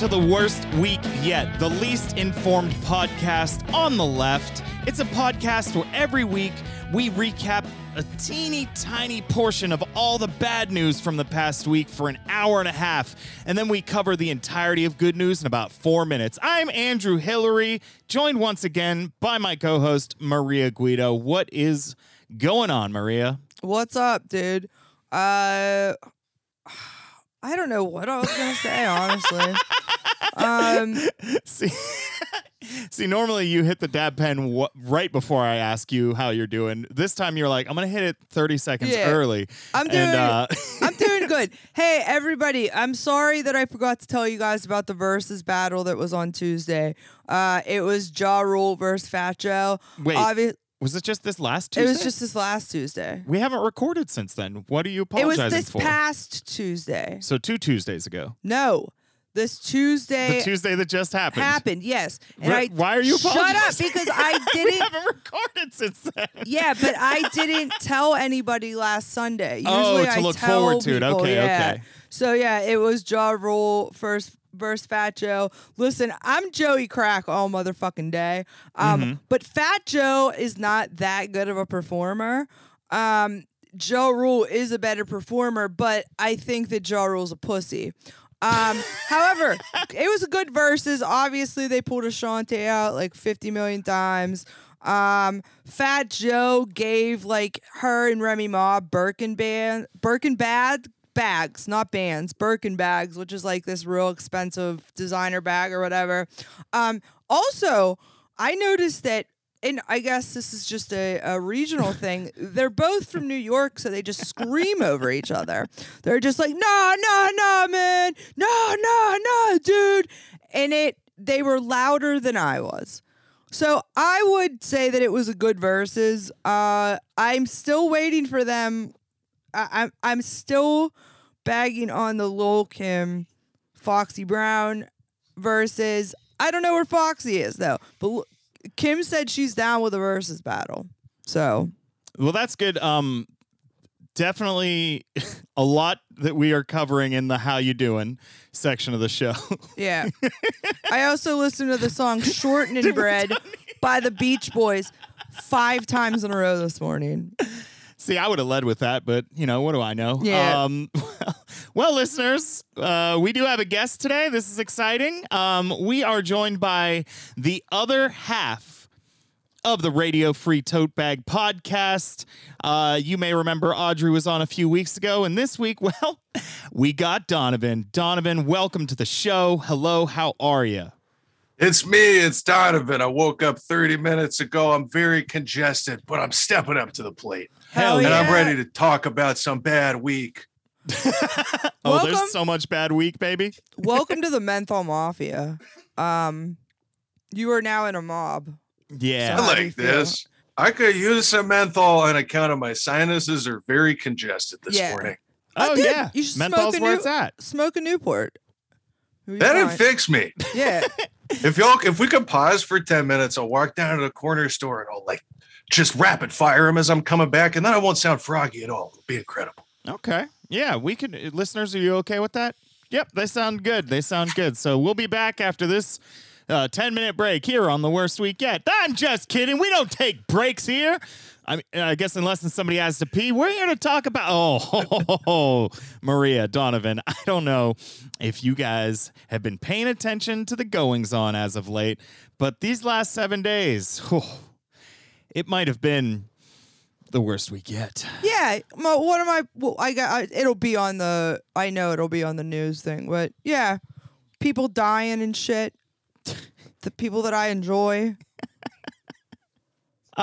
to the worst week yet, the least informed podcast on the left. It's a podcast where every week we recap a teeny tiny portion of all the bad news from the past week for an hour and a half, and then we cover the entirety of good news in about 4 minutes. I'm Andrew Hillary, joined once again by my co-host, Maria Guido. What is going on, Maria? What's up, dude? I don't know what I was going to say, honestly. See, normally you hit the dab pen right before I ask you how you're doing. This time you're like, I'm going to hit it 30 seconds early. I'm doing good. Hey, everybody, I'm sorry that I forgot to tell you guys about the versus battle that was on Tuesday. It was Ja Rule versus Fat Joe. Wait. Was it just this last Tuesday? It was just this last Tuesday. We haven't recorded since then. What are you apologizing for? It was this past Tuesday. So 2 Tuesdays ago. No. This Tuesday. The Tuesday that just happened. Happened, yes. And why are you apologizing? Shut up, because I didn't. We haven't recorded since then. Yeah, but I didn't tell anybody last Sunday. Usually I look forward to it. Okay. So, yeah, it was Ja Rule first versus Fat Joe. Listen, I'm Joey Crack all motherfucking day. But Fat Joe is not that good of a performer. Ja Rule is a better performer, but I think that Ja Rule's a pussy. However, it was a good versus. Obviously, they pulled Ashanti out like 50 million times. Fat Joe gave like her and Remy Ma Birkin bag. Bags, not bands, Birkin bags, which is like this real expensive designer bag or whatever. Also, I noticed that, and I guess this is just a regional thing, they're both from New York, so they just scream over each other. They're just like, no, man, no, dude. And they were louder than I was. So I would say that it was a good versus. I'm still waiting for them. I'm still bagging on the Lil' Kim, Foxy Brown versus. I don't know where Foxy is, though. But Kim said she's down with a versus battle. So. Well, that's good. Definitely a lot that we are covering in the How You Doing section of the show. Yeah. I also listened to the song Shortening Bread by the Beach Boys 5 times in a row this morning. See, I would have led with that, but, you know, what do I know? Yeah. Well, listeners, we do have a guest today. This is exciting. We are joined by the other half of the Radio Free Tote Bag podcast. You may remember Audrey was on a few weeks ago, and this week, well, we got Donovan. Donovan, welcome to the show. Hello, how are you? It's me. It's Donovan. I woke up 30 minutes ago. I'm very congested, but I'm stepping up to the plate. Hell yeah. And I'm ready to talk about some bad week. There's so much bad week, baby. Welcome to the menthol mafia. You are now in a mob. Yeah. So I like this. I could use some menthol on account of my sinuses are very congested this morning. Oh, yeah. You should smoke a Newport. That'd fix me. Yeah. If we could pause for 10 minutes, I'll walk down to the corner store and I'll just rapid fire them as I'm coming back. And then I won't sound froggy at all. It'll be incredible. Okay. Yeah, we can. Listeners, are you okay with that? Yep. They sound good. So we'll be back after this 10-minute break here on The Worst Week Yet. I'm just kidding. We don't take breaks here. I mean, I guess unless somebody has to pee, we're here to talk about... Maria, Donovan, I don't know if you guys have been paying attention to the goings-on as of late, but these last 7 days, it might have been the worst week yet. Yeah. I know it'll be on the news thing, but yeah, people dying and shit. The people that I enjoy. So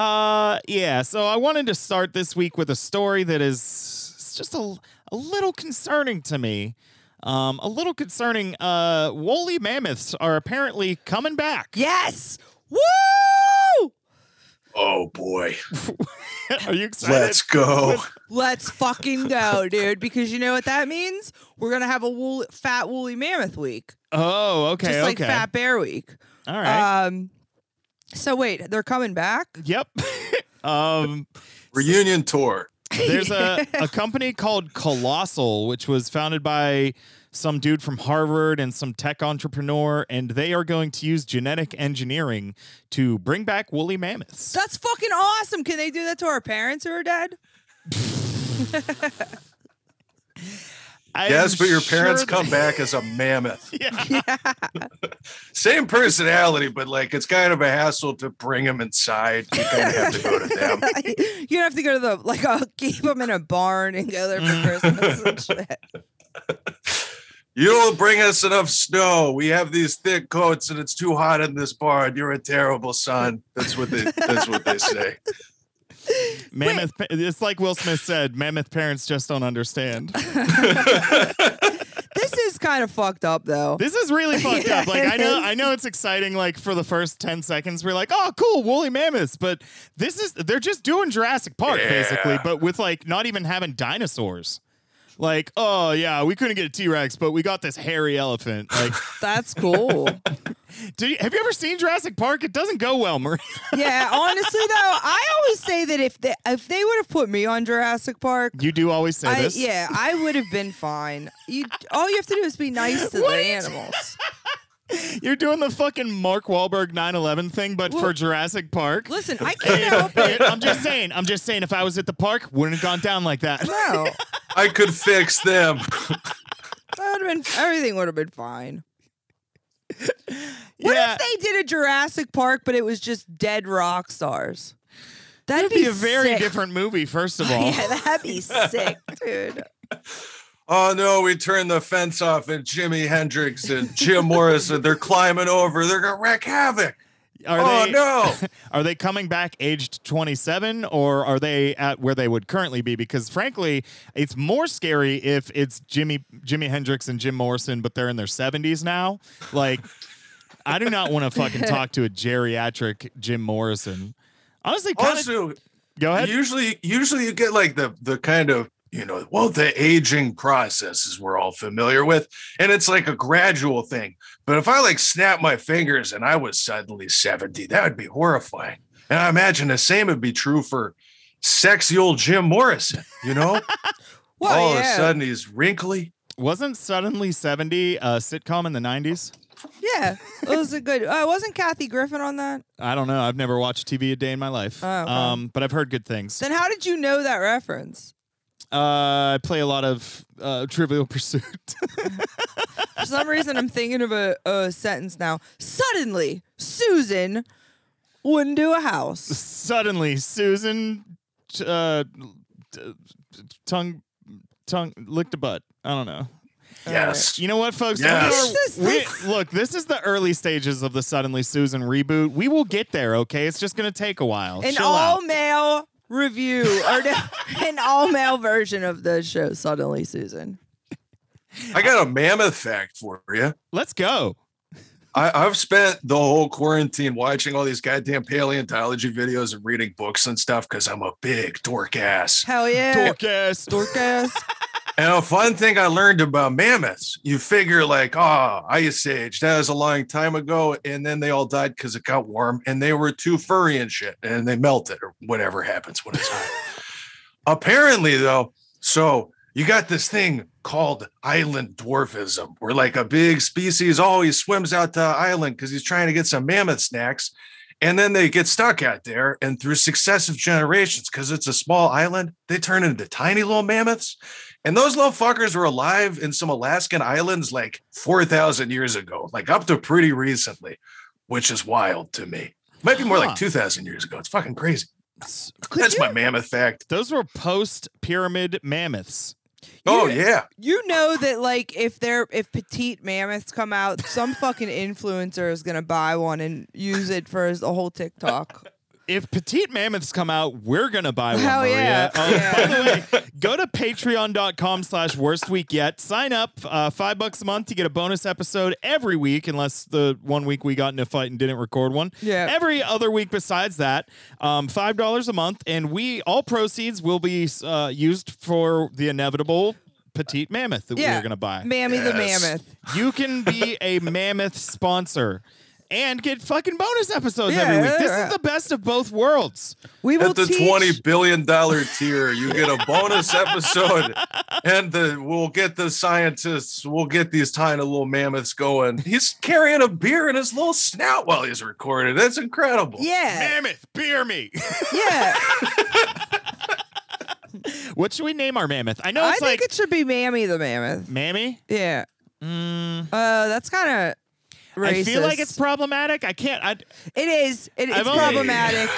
I wanted to start this week with a story that is just a little concerning to me. Woolly mammoths are apparently coming back. Yes! Woo! Oh, boy. Are you excited? Let's go. Let's fucking go, dude, because you know what that means? We're going to have a fat woolly mammoth week. Oh, okay, just like Fat Bear Week. All right. So wait, they're coming back? Yep. Reunion tour. There's a company called Colossal, which was founded by some dude from Harvard and some tech entrepreneur, and they are going to use genetic engineering to bring back woolly mammoths. That's fucking awesome. Can they do that to our parents who are dead? Yes, but your parents come back as a mammoth. Yeah. Same personality, but like it's kind of a hassle to bring them inside. You kind of have to go to them. You have to go to the, like, I'll keep them in a barn and go there for Christmas and shit. You don't bring us enough snow. We have these thick coats and it's too hot in this barn. You're a terrible son. That's what they say. Mammoth. Wait. It's like Will Smith said, mammoth parents just don't understand. This is kind of fucked up, though. This is really fucked up. Like, I know it's exciting. Like, for the first 10 seconds, we're like, oh, cool, woolly mammoths. But they're just doing Jurassic Park, basically, but with, like, not even having dinosaurs. Like, oh, yeah, we couldn't get a T-Rex, but we got this hairy elephant. Like, that's cool. Have you ever seen Jurassic Park? It doesn't go well, Maria. Yeah, honestly, though, I always say that if they would have put me on Jurassic Park. You do always say this? Yeah, I would have been fine. All you have to do is be nice to the animals. You're doing the fucking Mark Wahlberg 9/11 thing, but for Jurassic Park. Listen, I can't help it. I'm just saying, if I was at the park, wouldn't have gone down like that. No. I could fix them. Everything would have been fine. What if they did a Jurassic Park, but it was just dead rock stars? That'd be a very sick. Different movie, first of all. Yeah, that'd be sick, dude. Oh, no, we turned the fence off and Jimi Hendrix and Jim Morrison, they're climbing over. They're going to wreak havoc. Are they coming back aged 27, or are they at where they would currently be? Because, frankly, it's more scary if it's Jimi Hendrix and Jim Morrison, but they're in their 70s now. Like, I do not want to fucking talk to a geriatric Jim Morrison. Honestly, go ahead. Usually you get, like, the kind of, you know, well, the aging processes we're all familiar with, and it's like a gradual thing. But if I like snap my fingers and I was suddenly 70, that would be horrifying. And I imagine the same would be true for sexy old Jim Morrison, you know? All of a sudden he's wrinkly. Wasn't Suddenly 70 a sitcom in the 90s? Yeah, it was a good. Wasn't Kathy Griffin on that? I don't know. I've never watched TV a day in my life. Oh, okay. But I've heard good things. Then how did you know that reference? I play a lot of Trivial Pursuit. For some reason, I'm thinking of a sentence now. Suddenly, Susan wouldn't do a house. Suddenly, Susan tongue licked a butt. I don't know. Yes. You know what, folks? Yes. This is the early stages of the Suddenly Susan reboot. We will get there, okay? It's just going to take a while. An all-male review or an all-male version of the show Suddenly Susan. I got a mammoth fact for you. Let's go. I've spent the whole quarantine watching all these goddamn paleontology videos and reading books and stuff because I'm a big dork ass. Hell yeah. Dork ass. And a fun thing I learned about mammoths, you figure like, Ice Age, that was a long time ago. And then they all died because it got warm and they were too furry and shit. And they melted or whatever happens when it's hot. Apparently, though, so you got this thing called island dwarfism, where like a big species always swims out to island because he's trying to get some mammoth snacks. And then they get stuck out there, and through successive generations, because it's a small island, they turn into tiny little mammoths. And those little fuckers were alive in some Alaskan islands like 4,000 years ago, like up to pretty recently, which is wild to me. Might be more like 2,000 years ago. It's fucking crazy. That's my mammoth fact. Those were post-pyramid mammoths. You know that, like, if petite mammoths come out, some fucking influencer is gonna buy one and use it for the whole TikTok. If petite mammoths come out, we're gonna buy one, Maria. Yeah. By the way, go to patreon.com/worstweekyet. Sign up, $5 a month to get a bonus episode every week, unless the 1 week we got in a fight and didn't record one. Yeah. Every other week besides that, $5 a month, and all proceeds will be used for the inevitable petite mammoth that we're gonna buy. Mammy the mammoth. You can be a mammoth sponsor. and get fucking bonus episodes every week. This is the best of both worworlds. We will At the $20 billion tier, you get a bonus episode, and we'll get the scientists, we'll get these tiny little mammoths going. He's carrying a beer in his little snout while he's recording. That's incredible. Yeah. Mammoth, beer me. Yeah. What should we name our mammoth? I know it's I think it should be Mammy the Mammoth. Mammy? Yeah. That's kind of racist. I feel like it's problematic. I can't. It's problematic.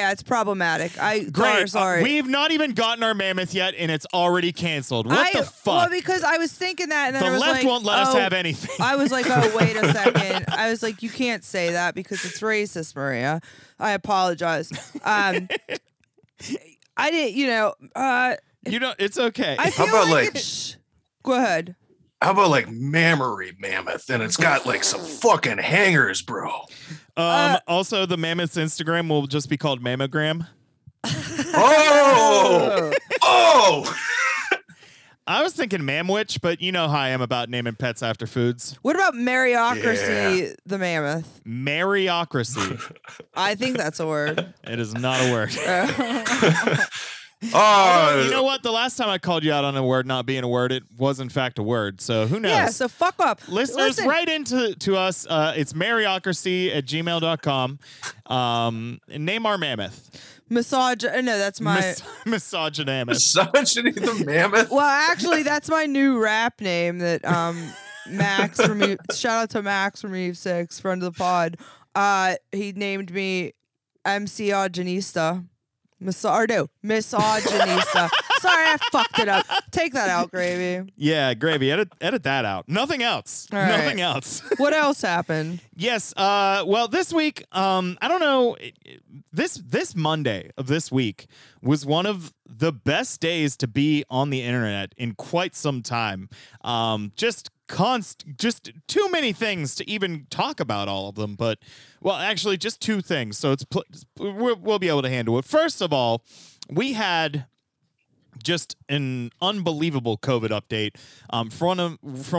It's problematic. Sorry. We've not even gotten our mammoth yet, and it's already canceled. What the fuck? Well, because I was thinking that, and then the left won't let us have anything. I was like, oh, wait a second. I was like, you can't say that because it's racist, Maria. I apologize. I didn't, you know, it's okay. How about go ahead. How about mammary mammoth? And it's got some fucking hangers, bro. Also, the mammoth's Instagram will just be called Mammogram. Oh! Oh! I was thinking Mamwitch, but you know how I am about naming pets after foods. What about Mariocracy the Mammoth? Mariocracy. I think that's a word. It is not a word. You know what? The last time I called you out on a word not being a word, it was in fact a word. So who knows? Yeah, so fuck up. Listeners, write to us. It's mariocracy@gmail.com. Name our mammoth. No, that's my... Misogynamous. Misogyny the mammoth? Well, actually, that's my new rap name that Max from... Shout out to Max from Eve 6, friend of the pod. He named me Mciogenista. Misogynista. Sorry, I fucked it up. Take that out, Gravy. Yeah, Gravy, edit that out. Nothing else. Right. Nothing else. What else happened? Yes. Well, this week, I don't know. This Monday of this week was one of the best days to be on the internet in quite some time. Just too many things to even talk about all of them, but well, actually just two things. So we'll be able to handle it. First of all, we had just an unbelievable COVID update from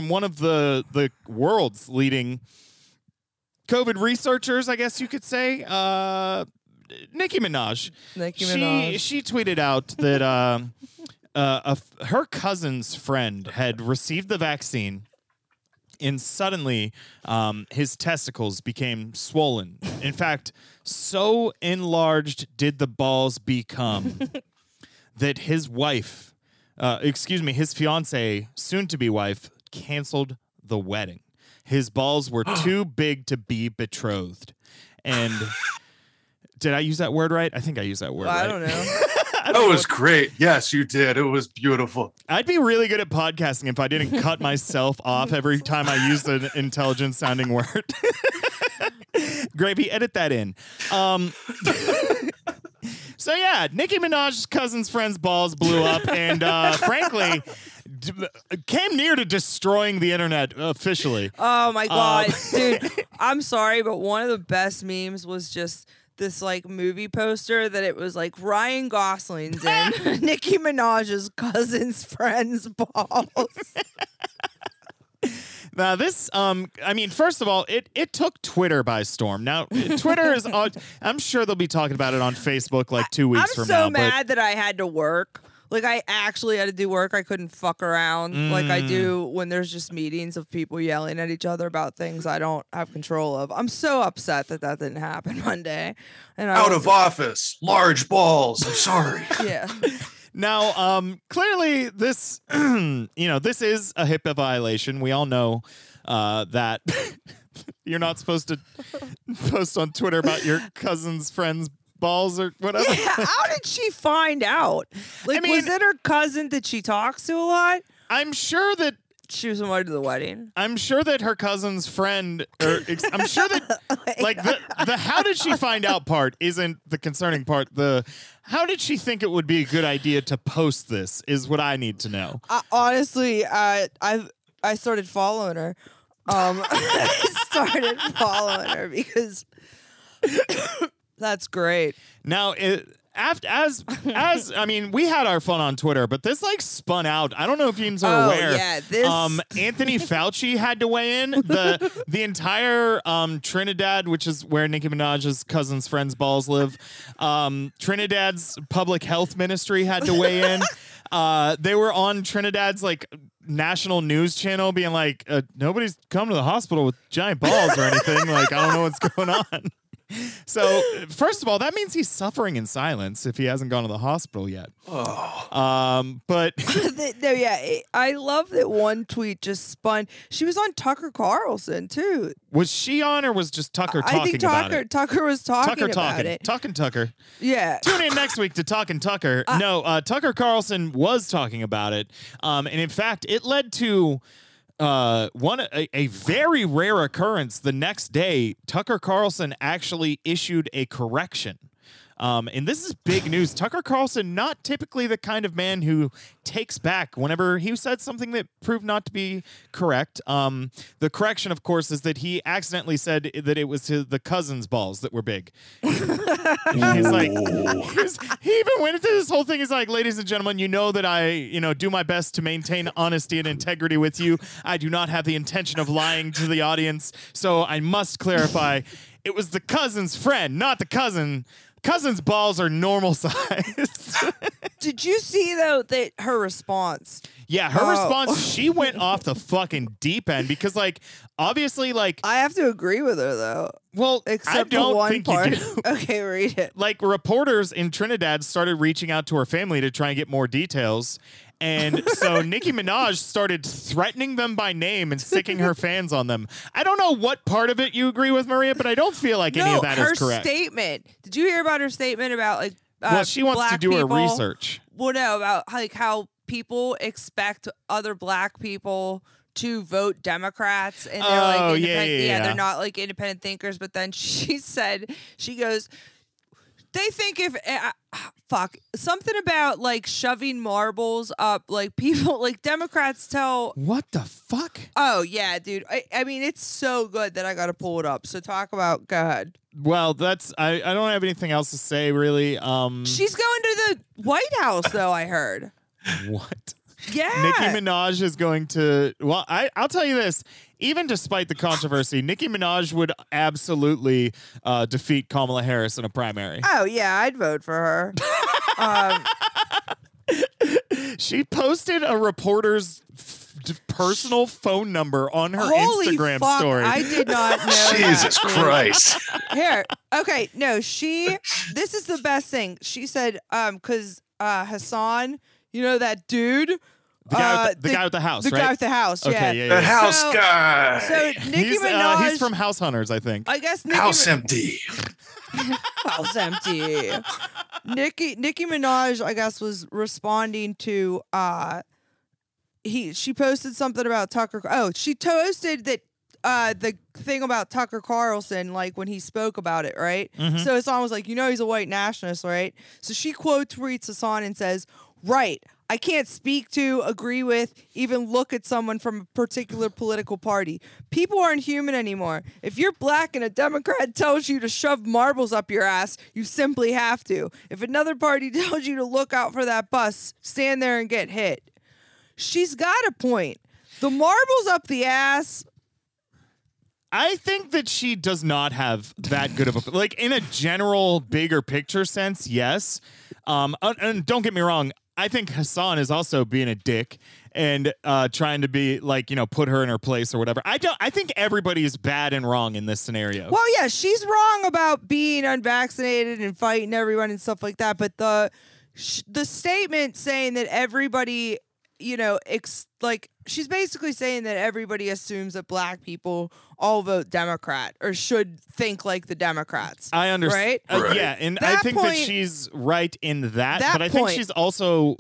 one of the world's leading COVID researchers, I guess you could say, Nicki Minaj. She tweeted out that her cousin's friend had received the vaccine. And suddenly, his testicles became swollen. In fact, so enlarged did the balls become that his fiancée, soon-to-be wife, canceled the wedding. His balls were too big to be betrothed. And did I use that word right? I think I used that word right. I don't know. That was great. Yes, you did. It was beautiful. I'd be really good at podcasting if I didn't cut myself off every time I used an intelligent-sounding word. Gravy, edit that in. So, yeah, Nicki Minaj's cousin's friend's balls blew up, and frankly... came near to destroying the internet officially. Oh my god, dude! I'm sorry, but one of the best memes was just this movie poster that it was Ryan Gosling's and Nicki Minaj's cousin's friend's balls. Now this, first of all, it took Twitter by storm. Now Twitter is, I'm sure they'll be talking about it on Facebook 2 weeks from now. I'm so mad that I had to work. I actually had to do work. I couldn't fuck around like I do when there's just meetings of people yelling at each other about things I don't have control of. I'm so upset that didn't happen Monday. And out of office, large balls. I'm sorry. Yeah. Now, clearly this, this is a HIPAA violation. We all know that you're not supposed to post on Twitter about your cousin's friend's balls or whatever. Yeah, how did she find out? Was it her cousin that she talks to a lot? I'm sure that she was invited to the wedding. I'm sure that her cousin's friend, I'm sure that the how did she find out part isn't the concerning part. The how did she think it would be a good idea to post this is what I need to know. Honestly, I started following her. I started following her because. That's great. Now, As I mean, we had our fun on Twitter, but this like spun out. I don't know if you guys are aware. Yeah, this... Anthony Fauci had to weigh in. The entire Trinidad, which is where Nicki Minaj's cousin's friend's balls live. Trinidad's public health ministry had to weigh in. They were on Trinidad's like national news channel being like, nobody's come to the hospital with giant balls or anything. Like, I don't know what's going on. So, first of all, that means he's suffering in silence if he hasn't gone to the hospital yet. Oh. But no, yeah, I love that one tweet just spun. She was on Tucker Carlson too. Was she on, or was just Tucker talking? I think Tucker was talking about it. Talking Tucker. Yeah. Tune in next week to Talking Tucker. Tucker Carlson was talking about it, and in fact, it led to. One very rare occurrence. The next day, Tucker Carlson actually issued a correction, and this is big news. Tucker Carlson, not typically the kind of man who takes back whenever he said something that proved not to be correct. The correction, of course, is that he accidentally said that it was the cousin's balls that were big. He even went into this whole thing. He's like, ladies and gentlemen, you know that I, do my best to maintain honesty and integrity with you. I do not have the intention of lying to the audience. So I must clarify, it was the cousin's friend, not the cousin. Cousin's balls are normal size. Did you see, though, that her response? Yeah, her response, she went off the fucking deep end because, obviously, I have to agree with her, though. Well, except I don't think part. You do. Okay, read it. Reporters in Trinidad started reaching out to her family to try and get more details. And so Nicki Minaj started threatening them by name and sicking her fans on them. I don't know what part of it you agree with, Maria, but I don't feel like any of that is correct. Her statement. Did you hear about her statement about she wants black to do people, her research. Well, no, about how people expect other black people to vote Democrats and they're they're not independent thinkers. But then she said, she goes, they think if something about shoving marbles up people Democrats tell what the fuck? Oh yeah, dude. I mean it's so good that I gotta pull it up. So talk about go ahead. Well, that's I don't have anything else to say really. She's going to the White House though. I heard. What? Yeah. Nicki Minaj is going to. Well, I'll tell you this. Even despite the controversy, Nicki Minaj would absolutely defeat Kamala Harris in a primary. Oh, yeah, I'd vote for her. She posted a reporter's personal phone number on her Instagram story. I did not know. Jesus Christ. Here. Okay. No, this is the best thing. She said, because Hassan, that dude. The guy with the guy with the house, right? The guy with the house, yeah. Okay, yeah. The house guy. So Nicki Minaj... he's from House Hunters, I think. I guess Nicki Empty. House Empty. Nicki Minaj, I guess, was responding to... she posted something about Tucker... Oh, she posted that the thing about Tucker Carlson, when he spoke about it, right? Mm-hmm. So Hassan was like, he's a white nationalist, right? So she quote-tweets Hassan and says, right... I can't speak to, agree with, even look at someone from a particular political party. People aren't human anymore. If you're black and a Democrat tells you to shove marbles up your ass, you simply have to. If another party tells you to look out for that bus, stand there and get hit. She's got a point. The marbles up the ass... I think that she does not have that good of a... in a general, bigger picture sense, yes. And don't get me wrong... I think Hassan is also being a dick and trying to be put her in her place or whatever. I think everybody is bad and wrong in this scenario. Well, yeah, she's wrong about being unvaccinated and fighting everyone and stuff like that. But the statement saying that everybody, she's basically saying that everybody assumes that black people all vote Democrat or should think like the Democrats. I understand. Right? Right. Yeah. And I think that she's right in that but I think she's also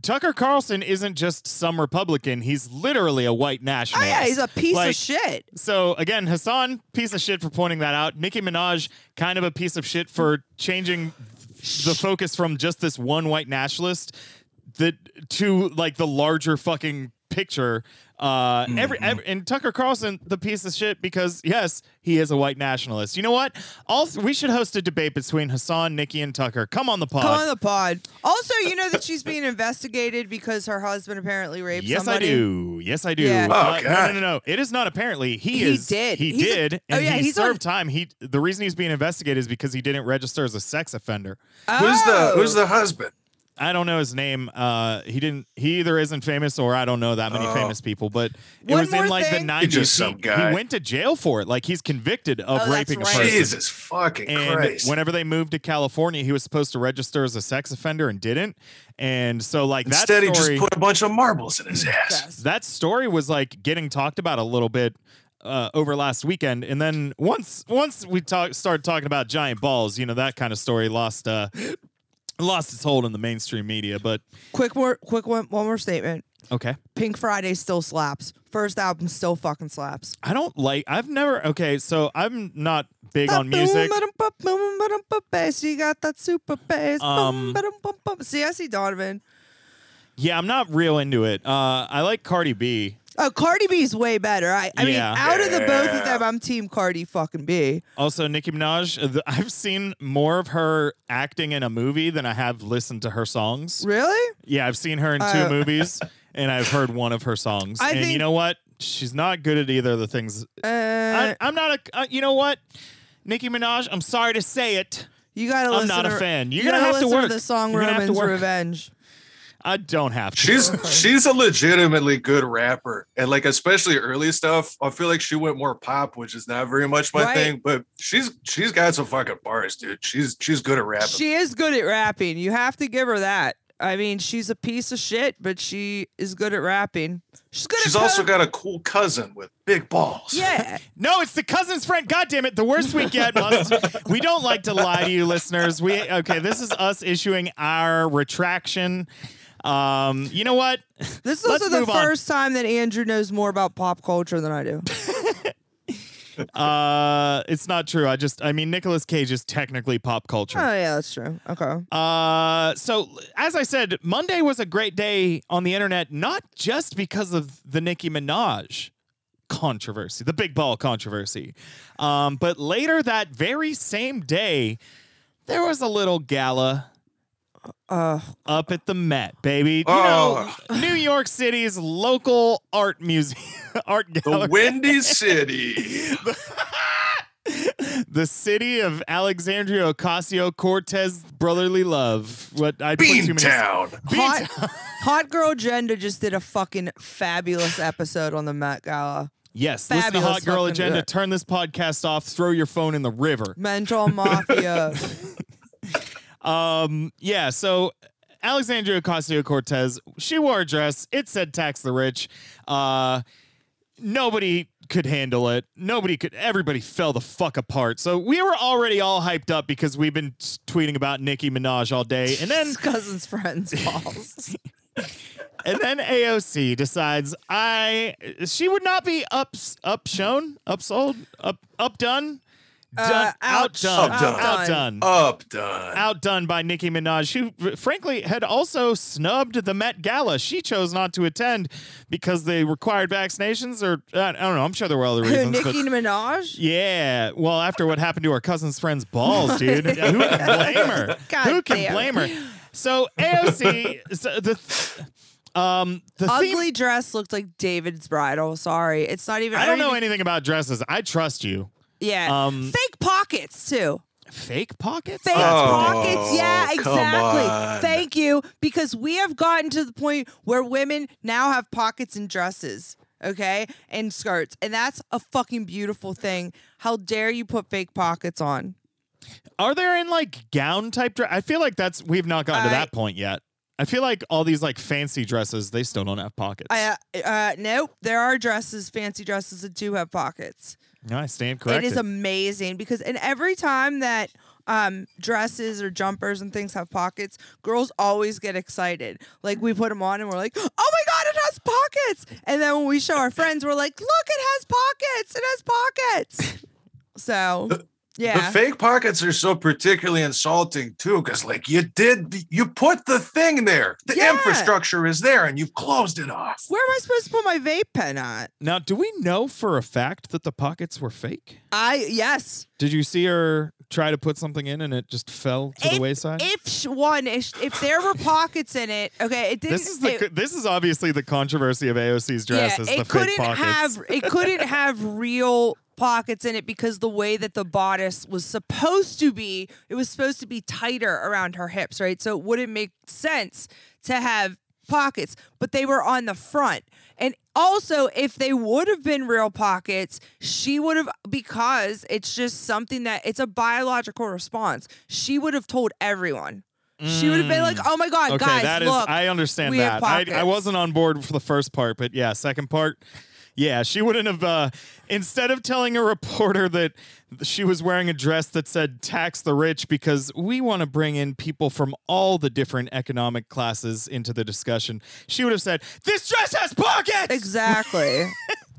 Tucker Carlson isn't just some Republican. He's literally a white nationalist. Oh, yeah, he's a piece of shit. So, again, Hassan, piece of shit for pointing that out. Nicki Minaj, kind of a piece of shit for changing the focus from just this one white nationalist to the larger fucking picture. And Tucker Carlson, the piece of shit, because yes, he is a white nationalist. You know what? Also, we should host a debate between Hassan, Nicki, and Tucker. Come on the pod. Come on the pod. Also, you know that she's being investigated because her husband apparently raped somebody. Yes, I do. Yeah. Oh, God. No. It is not apparently. He did. And he served time. The reason he's being investigated is because he didn't register as a sex offender. Oh. Who's the husband? I don't know his name. He either isn't famous or I don't know that many famous people, but it was in the 90s. Just some guy. He went to jail for it. Like, he's convicted of raping a person. Jesus fucking Christ. Whenever they moved to California, he was supposed to register as a sex offender and didn't. And so instead, he just put a bunch of marbles in his ass. That story was getting talked about a little bit over last weekend, and then once we started talking about giant balls, that kind of story lost its hold in the mainstream media. But one more statement. Okay. Pink Friday still slaps. First album still fucking slaps. I'm not big on music. She got that super bass. See, I see Donovan. Yeah, I'm not real into it. I like Cardi B. Oh, Cardi B's way better. I mean, out of the both of them, I'm team Cardi fucking B. Also, Nicki Minaj, I've seen more of her acting in a movie than I have listened to her songs. Really? Yeah, I've seen her in two movies, and I've heard one of her songs. I think, you know what? She's not good at either of the things. You know what? Nicki Minaj, I'm sorry to say it. You gotta listen. I'm not a fan. You're gonna have to work. To the song Roman's Revenge. I don't have to. She's a legitimately good rapper. And especially early stuff, I feel like she went more pop, which is not very much my thing, but she's got some fucking bars, dude. She's good at rapping. She is good at rapping. You have to give her that. I mean, she's a piece of shit, but she is good at rapping. She's also got a cool cousin with big balls. Yeah. No, it's the cousin's friend. God damn it. The worst we get. We don't like to lie to you listeners. This is us issuing our retraction. You know what? This is also the first time that Andrew knows more about pop culture than I do. It's not true. I mean, Nicolas Cage is technically pop culture. Oh yeah, that's true. Okay. So as I said, Monday was a great day on the internet, not just because of the Nicki Minaj controversy, the big ball controversy, but later that very same day, there was a little gala. Up at the Met, baby. You know, New York City's local art museum, art gallery. The Windy City. The city of Alexandria Ocasio-Cortez brotherly love. Hot Girl Agenda just did a fucking fabulous episode on the Met Gala. Yes, fabulous. Listen to Hot Girl Agenda. Turn this podcast off. Throw your phone in the river. Mental Mafia. So Alexandria Ocasio-Cortez, she wore a dress. It said tax the rich. Nobody could handle it. Everybody fell the fuck apart. So we were already all hyped up because we've been tweeting about Nicki Minaj all day. And then cousin's friends falls. And then AOC decides she would not be updone. Outdone by Nicki Minaj, who frankly had also snubbed the Met Gala. She chose not to attend because they required vaccinations, or I don't know. I'm sure there were other reasons. Nicki Minaj? Yeah. Well, after what happened to her cousin's friend's balls, dude, who can blame her? God damn. So AOC, the ugly dress looked like David's bridal. Sorry, it's not even. I don't know anything about dresses. I trust you. Yeah. Fake pockets, too. Fake pockets? Fake pockets. Yeah, exactly. Thank you. Because we have gotten to the point where women now have pockets in dresses, okay? And skirts. And that's a fucking beautiful thing. How dare you put fake pockets on? Are there in gown type dress? I feel like we've not gotten to that point yet. I feel like all these fancy dresses, they still don't have pockets. Nope. There are fancy dresses that do have pockets. No, I stand corrected. It is amazing because every time that dresses or jumpers and things have pockets, girls always get excited. We put them on and we're like, oh my God, it has pockets. And then when we show our friends, we're like, look, it has pockets. So Yeah. The fake pockets are so particularly insulting, too, because, like, you put the thing there. The infrastructure is there, and you've closed it off. Where am I supposed to put my vape pen at? Now, do we know for a fact that the pockets were fake? Yes. Did you see her try to put something in, and it just fell to the wayside? If there were pockets in it, okay, it didn't. This is obviously the controversy of AOC's dress is the fake pockets. It couldn't have real pockets in it because the way that the bodice was supposed to be, it was supposed to be tighter around her hips, right? So it wouldn't make sense to have pockets, but they were on the front. And also, if they would have been real pockets, she would have, because it's just something that, it's a biological response. She would have told everyone. She would have been like, oh my God, okay, guys, that look. I understand that. I wasn't on board for the first part, but yeah, second part. Yeah, she wouldn't have, instead of telling a reporter that she was wearing a dress that said tax the rich because we want to bring in people from all the different economic classes into the discussion, she would have said, this dress has pockets! Exactly.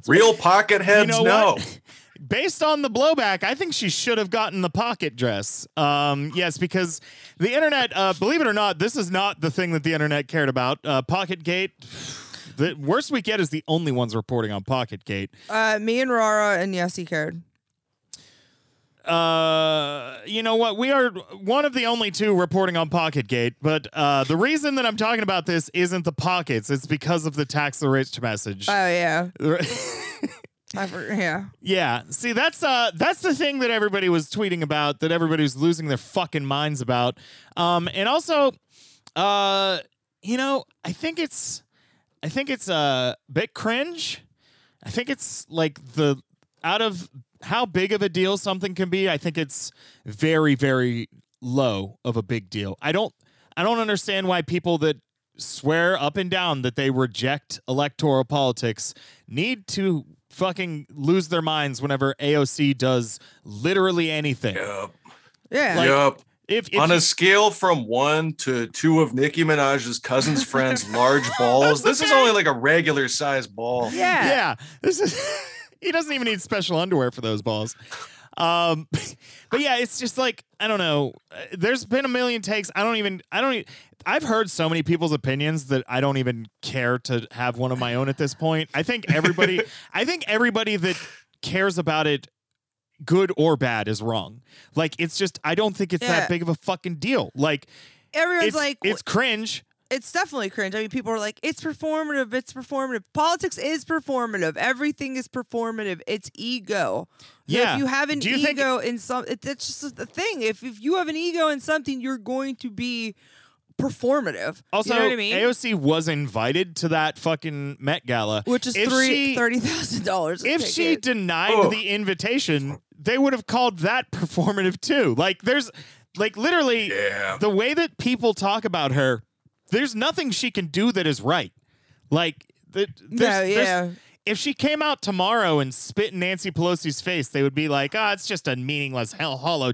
Real pocket heads, you know no. What? Based on the blowback, I think she should have gotten the pocket dress. Yes, because the internet, believe it or not, this is not the thing that the internet cared about. Pocketgate... The worst we get is the only ones reporting on Pocketgate. Me and Rara and Yes He Cared. You know what? We are one of the only two reporting on Pocketgate, but the reason that I'm talking about this isn't the pockets. It's because of the tax the rich message. Oh, yeah. Yeah. See, that's the thing that everybody was tweeting about, that everybody was losing their fucking minds about. And also, you know, I think it's a bit cringe. I think it's like the out of how big of a deal something can be. I think it's very, very low of a big deal. I don't understand why people that swear up and down that they reject electoral politics need to fucking lose their minds whenever AOC does literally anything. Yep. Yeah. Like, yep. If on a scale from 1 to 2 of Nicki Minaj's cousin's friends' large balls, this is only like a regular size ball. Yeah. This is. He doesn't even need special underwear for those balls. But yeah, it's just like, I don't know. There's been a million takes. I've heard so many people's opinions that I don't even care to have one of my own at this point. I think everybody that cares about it, good or bad, is wrong. Like, it's just, I don't think it's that big of a fucking deal. Like, everyone's like, it's cringe. It's definitely cringe. I mean, people are like, it's performative. Politics is performative. Everything is performative. It's ego. Yeah. If you have an ego in something, that's just the thing. If you have an ego in something, you're going to be performative. Also, you know what I mean? AOC was invited to that fucking Met Gala, which is $30,000. If she denied the invitation, they would have called that performative too. Like, there's like literally the way that people talk about her, there's nothing she can do that is right. Like, if she came out tomorrow and spit in Nancy Pelosi's face, they would be like, it's just a meaningless hollow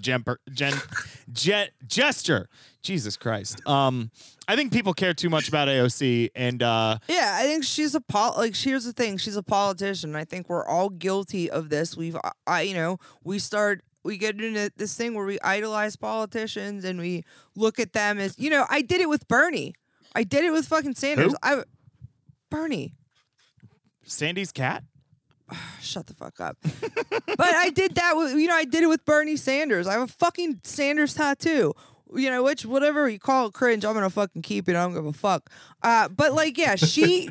gesture. Jesus Christ. I think people care too much about AOC. And I think she's here's the thing. She's a politician. I think we're all guilty of this. We get into this thing where we idolize politicians and we look at them as, you know, I did it with Bernie. I did it with fucking Sanders. Who? Bernie. Sandy's cat? Shut the fuck up. But I did that with, you know, I did it with Bernie Sanders. I have a fucking Sanders tattoo. You know, which, whatever you call it, cringe, I'm gonna fucking keep it. I don't give a fuck. But like, yeah,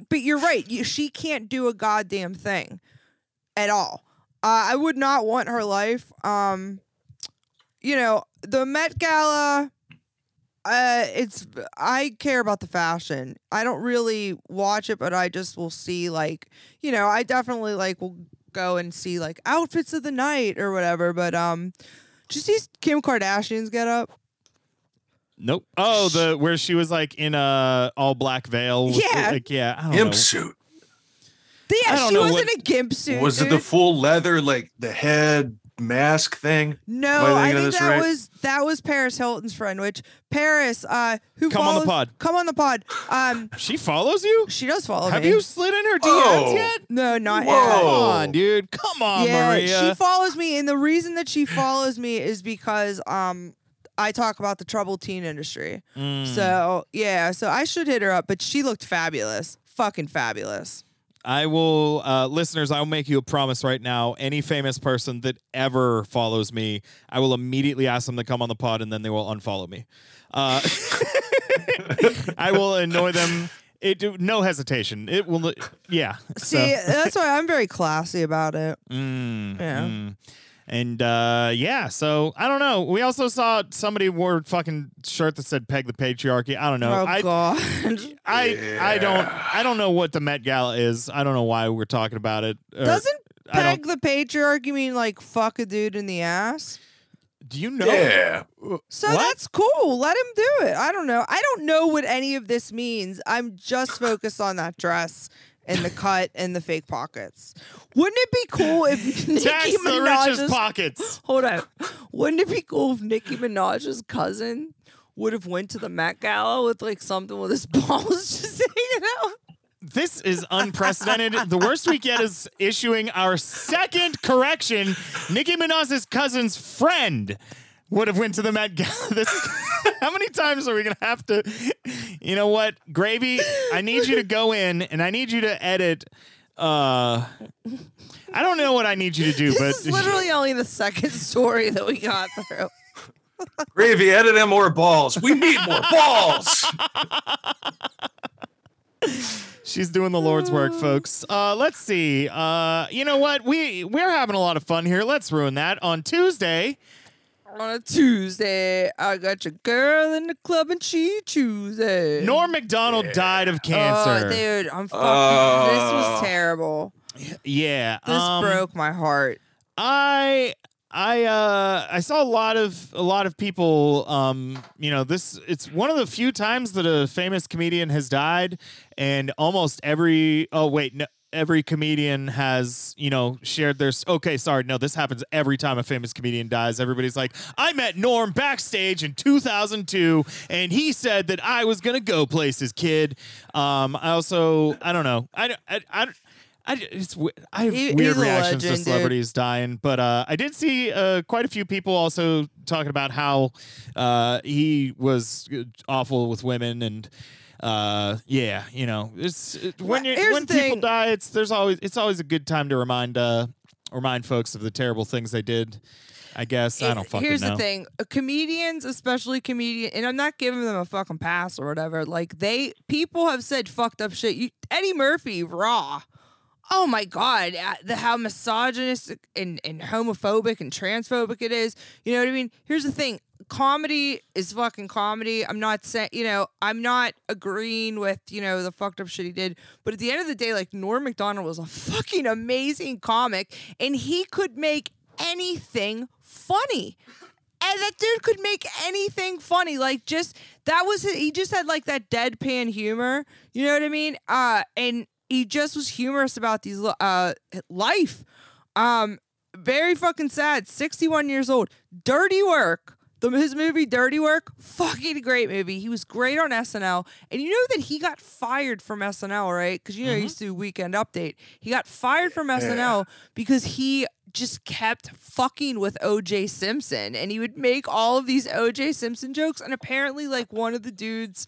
but you're right. She can't do a goddamn thing at all. I would not want her life. You know, the Met Gala, I care about the fashion. I don't really watch it, but I just will see, like, you know, I definitely like will go and see like outfits of the night or whatever. But just see Kim Kardashian's get up. Nope. Oh, where she was like in a all black veil. Gimp suit. Yeah, she was in a gimp suit. Was it the full leather, like the head? mask thing? No, I think that was Paris Hilton's friend. Which Paris, who come follows, on the pod? Come on the pod. She follows you. She does follow me. Have you slid in her DMs yet? No, not yet. Come on, dude. Come on, Maria. She follows me, and the reason that she follows me is because I talk about the troubled teen industry. So so I should hit her up. But she looked fabulous, fucking fabulous. I will, listeners, I will make you a promise right now. Any famous person that ever follows me, I will immediately ask them to come on the pod, and then they will unfollow me. I will annoy them. No hesitation. It will. Yeah. See, that's why I'm very classy about it. And, so I don't know. We also saw somebody wore a fucking shirt that said "Peg the Patriarchy." I don't know. I don't know what the Met Gala is. I don't know why we're talking about it. Doesn't "Peg the Patriarchy" mean like fuck a dude in the ass? Do you know? Yeah. So that's cool. Let him do it. I don't know. I don't know what any of this means. I'm just focused on that dress. And the cut and the fake pockets. Wouldn't it be cool if Nicki Minaj's pockets? Hold on. Wouldn't it be cool if Nicki Minaj's cousin would have went to the Met Gala with like something with his balls just hanging out? This is unprecedented. The worst we get is issuing our second correction. Nicki Minaj's cousin's friend would have went to the Met Gala. How many times are we going to have to? You know what, Gravy? I need you to go in and I need you to edit. I don't know what I need you to do, this is literally only the second story that we got through. Gravy, edit in more balls. We need more balls. She's doing the Lord's work, folks. Let's see. You know what? We're having a lot of fun here. Let's ruin that on Tuesday. On a Tuesday, I got your girl in the club and she chooses. Norm Macdonald died of cancer. Oh, dude, I'm fucking... This was terrible. Yeah. This broke my heart. I saw a lot of people, it's one of the few times that a famous comedian has died, and almost every comedian has, shared their... Okay, sorry. No, this happens every time a famous comedian dies. Everybody's like, I met Norm backstage in 2002, and he said that I was going to go places, kid. I also... I don't know. I have weird reactions to celebrities dying, but I did see quite a few people also talking about how he was awful with women and... when people die, it's always a good time to remind folks of the terrible things they did. I guess I don't fucking know. Here's the thing: comedians, especially comedians, and I'm not giving them a fucking pass or whatever. Like people have said fucked up shit. Eddie Murphy, Raw. Oh my God, how misogynist and homophobic and transphobic it is. You know what I mean? Here's the thing. Comedy is fucking comedy. I'm not saying, I'm not agreeing with, the fucked up shit he did. But at the end of the day, like Norm Macdonald was a fucking amazing comic and he could make anything funny. And that dude could make anything funny. Like he just had like that deadpan humor. You know what I mean? And he just was humorous about these, life. Very fucking sad. 61 years old, Dirty Work. His movie, Dirty Work, fucking great movie. He was great on SNL. And you know that he got fired from SNL, right? Because, he used to do Weekend Update. He got fired from SNL because he just kept fucking with O.J. Simpson. And he would make all of these O.J. Simpson jokes. And apparently, like, one of the dudes...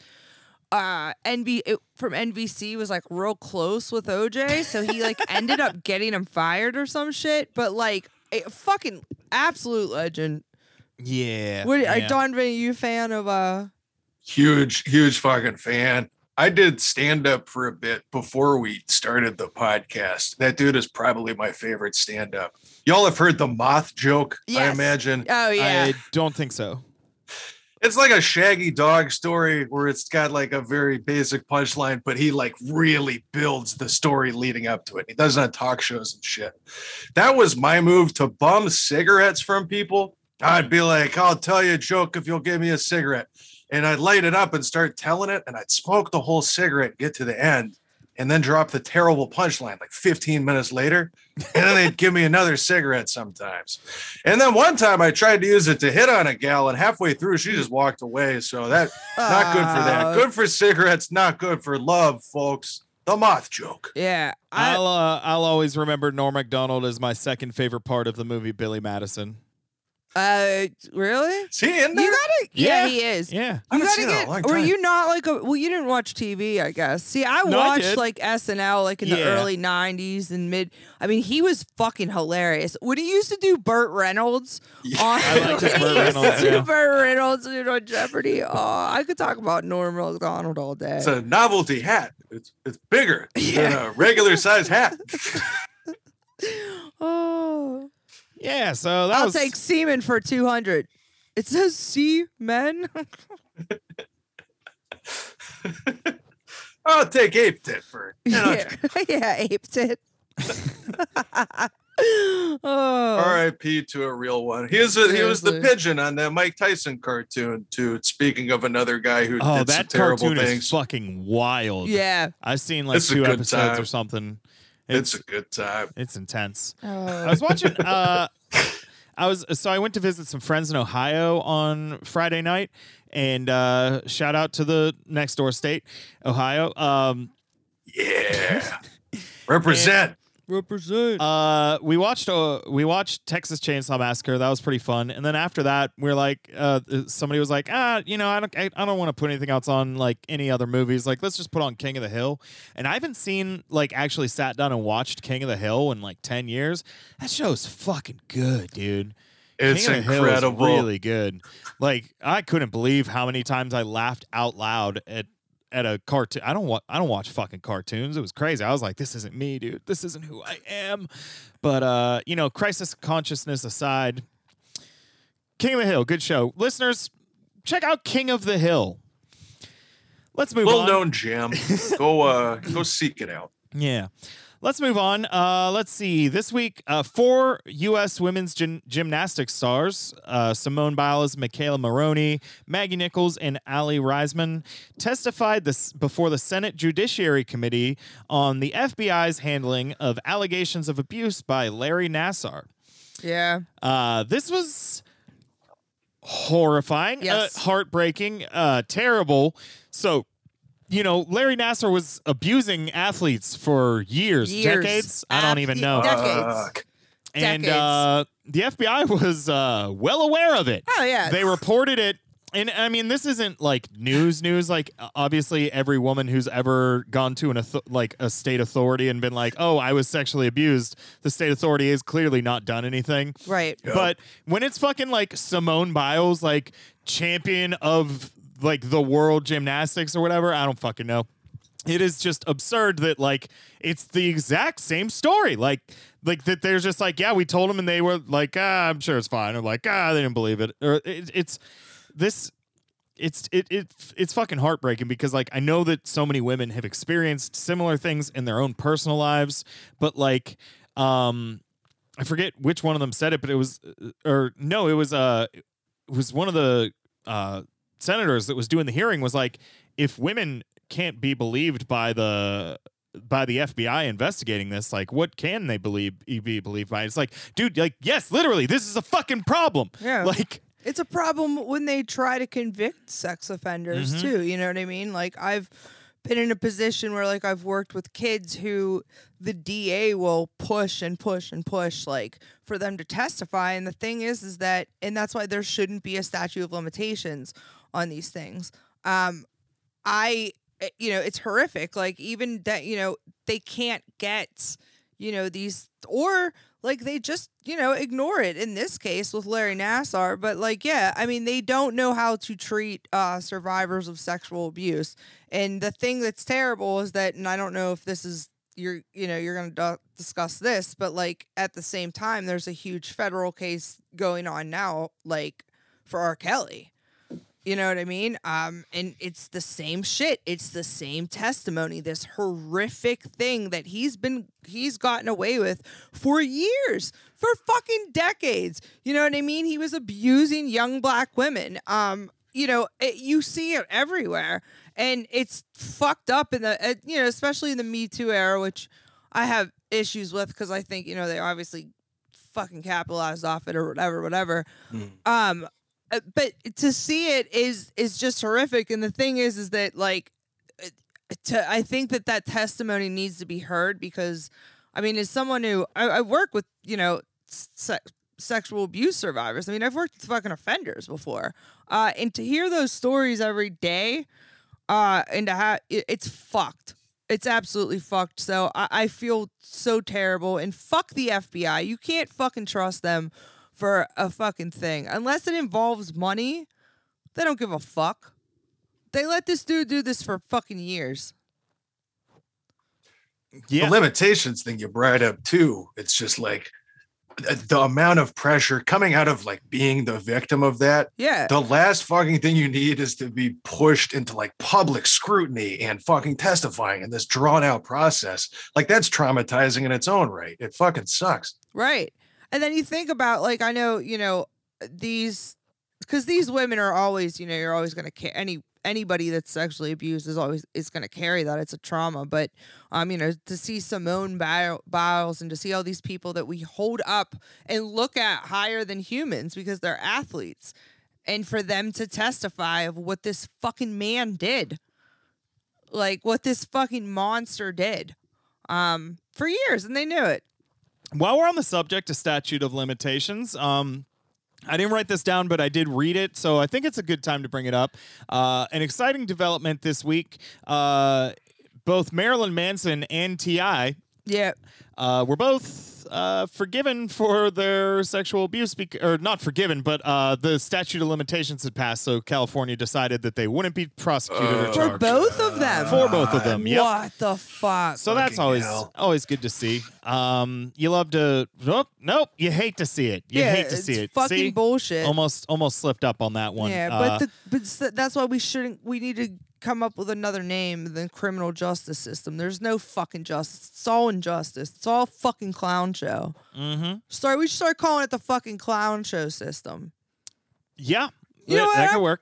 from NBC was like real close with OJ, so he like ended up getting him fired or some shit. But like a fucking absolute legend. Yeah. Don, are you a fan of? Huge fucking fan. I did stand up for a bit before we started the podcast. That dude is probably my favorite stand up. Y'all have heard the moth joke, yes. I imagine. Oh yeah. I don't think so. It's like a Shaggy Dog story where it's got like a very basic punchline, but he like really builds the story leading up to it. He does it on talk shows and shit. That was my move to bum cigarettes from people. I'd be like, I'll tell you a joke if you'll give me a cigarette. And I'd light it up and start telling it. And I'd smoke the whole cigarette, get to the end. and then drop the terrible punchline like 15 minutes later. And then they'd give me another cigarette sometimes. And then one time I tried to use it to hit on a gal, and halfway through, she just walked away. So that not good for that. Good for cigarettes, not good for love, folks. The moth joke. Yeah. I'll always remember Norm Macdonald as my second favorite part of the movie Billy Madison. Really? Is he in there? Yeah, he is. Yeah. I haven't seen that in a long time. Were you not like a... Well, you didn't watch TV, I guess. See, I watched like SNL like in the early 90s and mid... I mean, he was fucking hilarious. When he used to do Burt Reynolds on... I liked his Burt Reynolds, yeah. Burt Reynolds on Jeopardy. Oh, I could talk about Norm Macdonald all day. It's a novelty hat. It's bigger than a regular size hat. Oh... Yeah, so that I'll take semen for 200. It says semen. I'll take ape tit for 100. Yeah, ape tit. Oh. R.I.P. to a real one. He was the pigeon on that Mike Tyson cartoon, too. Speaking of another guy who did some terrible things. That cartoon is fucking wild. Yeah. I've seen like 2 episodes or something. It's a good time. It's intense. I was watching. I went to visit some friends in Ohio on Friday night, and shout out to the next door state, Ohio. Yeah, represent. We watched Texas Chainsaw Massacre. That was pretty fun. And then after that, we're like, somebody was like, I don't want to put anything else on like any other movies. Like, let's just put on King of the Hill. And I haven't seen like actually sat down and watched King of the Hill in like 10 years. That show's fucking good, dude. It's incredible. Really good. Like, I couldn't believe how many times I laughed out loud at a cartoon. I don't watch fucking cartoons. It was crazy. I was like, this isn't me, dude. This isn't who I am. But, you know, crisis consciousness aside, King of the Hill, good show. Listeners, check out King of the Hill. Let's move on. Well-known gem. Go seek it out. Yeah. Let's move on. Let's see. This week, 4 U.S. women's gymnastics stars, Simone Biles, Michaela Maroney, Maggie Nichols, and Ali Reisman, testified before the Senate Judiciary Committee on the FBI's handling of allegations of abuse by Larry Nassar. Yeah. This was horrifying, yes. Heartbreaking, terrible. So... You know, Larry Nassar was abusing athletes for years. Decades. I don't even know. Decades. And the FBI was well aware of it. Oh, yeah. They reported it. And I mean, this isn't like news. Like, obviously, every woman who's ever gone to a state authority and been like, "Oh, I was sexually abused," the state authority has clearly not done anything, right? Yep. But when it's fucking like Simone Biles, like champion of like the world gymnastics or whatever, I don't fucking know. It is just absurd that like it's the exact same story. Like that there's just like, yeah, we told them and they were like, I'm sure it's fine. Or like, they didn't believe it. Or it's fucking heartbreaking because like I know that so many women have experienced similar things in their own personal lives, but like I forget which one of them said it, but it was one of the senators that was doing the hearing was like, if women can't be believed by the FBI investigating this, like what can they be believed by? It's like, dude, like, yes, literally, this is a fucking problem. Yeah, like it's a problem when they try to convict sex offenders too. You know what I mean? Like I've been in a position where like I've worked with kids who the DA will push and push and push like for them to testify. And the thing is that, and that's why there shouldn't be a statute of limitations on these things. It's horrific. Like even that, you know, they can't get, you know, these, or like they just, you know, ignore it in this case with Larry Nassar. But like, yeah, I mean, they don't know how to treat survivors of sexual abuse. And the thing that's terrible is that, and I don't know if this is you're going to discuss this, but like at the same time, there's a huge federal case going on now, like for R. Kelly. You know what I mean? And it's the same shit. It's the same testimony, this horrific thing that he's gotten away with for years, for fucking decades. You know what I mean? He was abusing young black women. you know, you see it everywhere, and it's fucked up in the, you know, especially in the Me Too era, which I have issues with because I think, you know, they obviously fucking capitalized off it or whatever. But to see it is just horrific. And the thing is that, like, I think that testimony needs to be heard because, I mean, as someone who I work with, you know, sexual abuse survivors. I mean, I've worked with fucking offenders before, and to hear those stories every day, and to have it's fucked. It's absolutely fucked. So I feel so terrible. And fuck the FBI. You can't fucking trust them for a fucking thing unless it involves money. They don't give a fuck. They let this dude do this for fucking years. Yeah. The limitations thing you brought up too. It's just like the amount of pressure coming out of like being the victim of that. Yeah. The last fucking thing you need is to be pushed into like public scrutiny and fucking testifying in this drawn out process. Like that's traumatizing in its own right. It fucking sucks. Right. And then you think about like, I know, you know, these, cause these women are always, you know, you're always going to care anybody that's sexually abused is going to carry that. It's a trauma. But, you know, to see Simone Biles and to see all these people that we hold up and look at higher than humans because they're athletes, and for them to testify of what this fucking man did, like what this fucking monster did for years, and they knew it. While we're on the subject of statute of limitations, I didn't write this down, but I did read it, so I think it's a good time to bring it up. An exciting development this week. Both Marilyn Manson and T.I. Yeah. Were both forgiven for their sexual abuse, or not forgiven, but the statute of limitations had passed, so California decided that they wouldn't be prosecuted or charged. For both of them? For both of them, yeah. What the fuck? So that's always good to see. You love to... Oh, nope, you hate to see it. You hate to see it. It's fucking bullshit. Almost slipped up on that one. Yeah, but that's why we need to come up with another name than criminal justice system. There's no fucking justice. It's all injustice. It's all fucking clown show. Mm-hmm. We should start calling it the fucking clown show system. Yeah. You know what? That could work.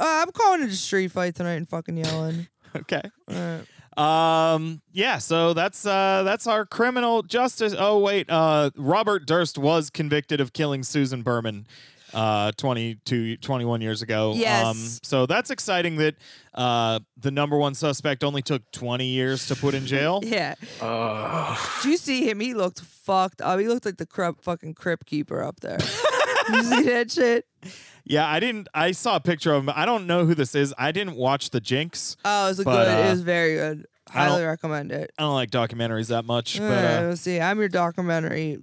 I'm calling it a street fight tonight and fucking yelling. Okay. All right. Yeah, so that's our criminal justice. Oh, wait. Robert Durst was convicted of killing Susan Berman 21 years ago. Yes. So that's exciting that the number one suspect only took 20 years to put in jail. Yeah. Did you see him? He looked fucked up. He looked like the fucking crypt keeper up there. You see that shit? Yeah, I saw a picture of him. I don't know who this is. I didn't watch The Jinx. Oh, it was very good. Highly recommend it. I don't like documentaries that much. But let's see. I'm your documentary.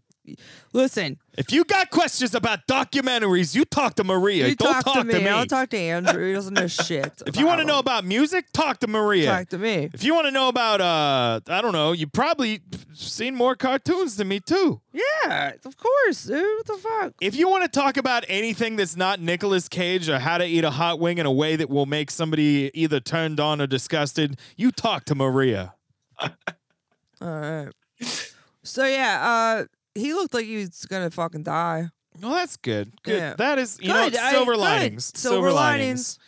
Listen, if you got questions about documentaries, you talk to Maria. Don't talk to me. I'll talk to Andrew. He doesn't know shit. If you want to know about music, talk to Maria. Talk to me. If you want to know about, I don't know, you've probably seen more cartoons than me, too. Yeah, of course, dude. What the fuck? If you want to talk about anything that's not Nicolas Cage or how to eat a hot wing in a way that will make somebody either turned on or disgusted, you talk to Maria. All right. So, yeah, he looked like he was going to fucking die. Well, that's good. Good. Yeah. That is, you know, silver linings. Silver linings.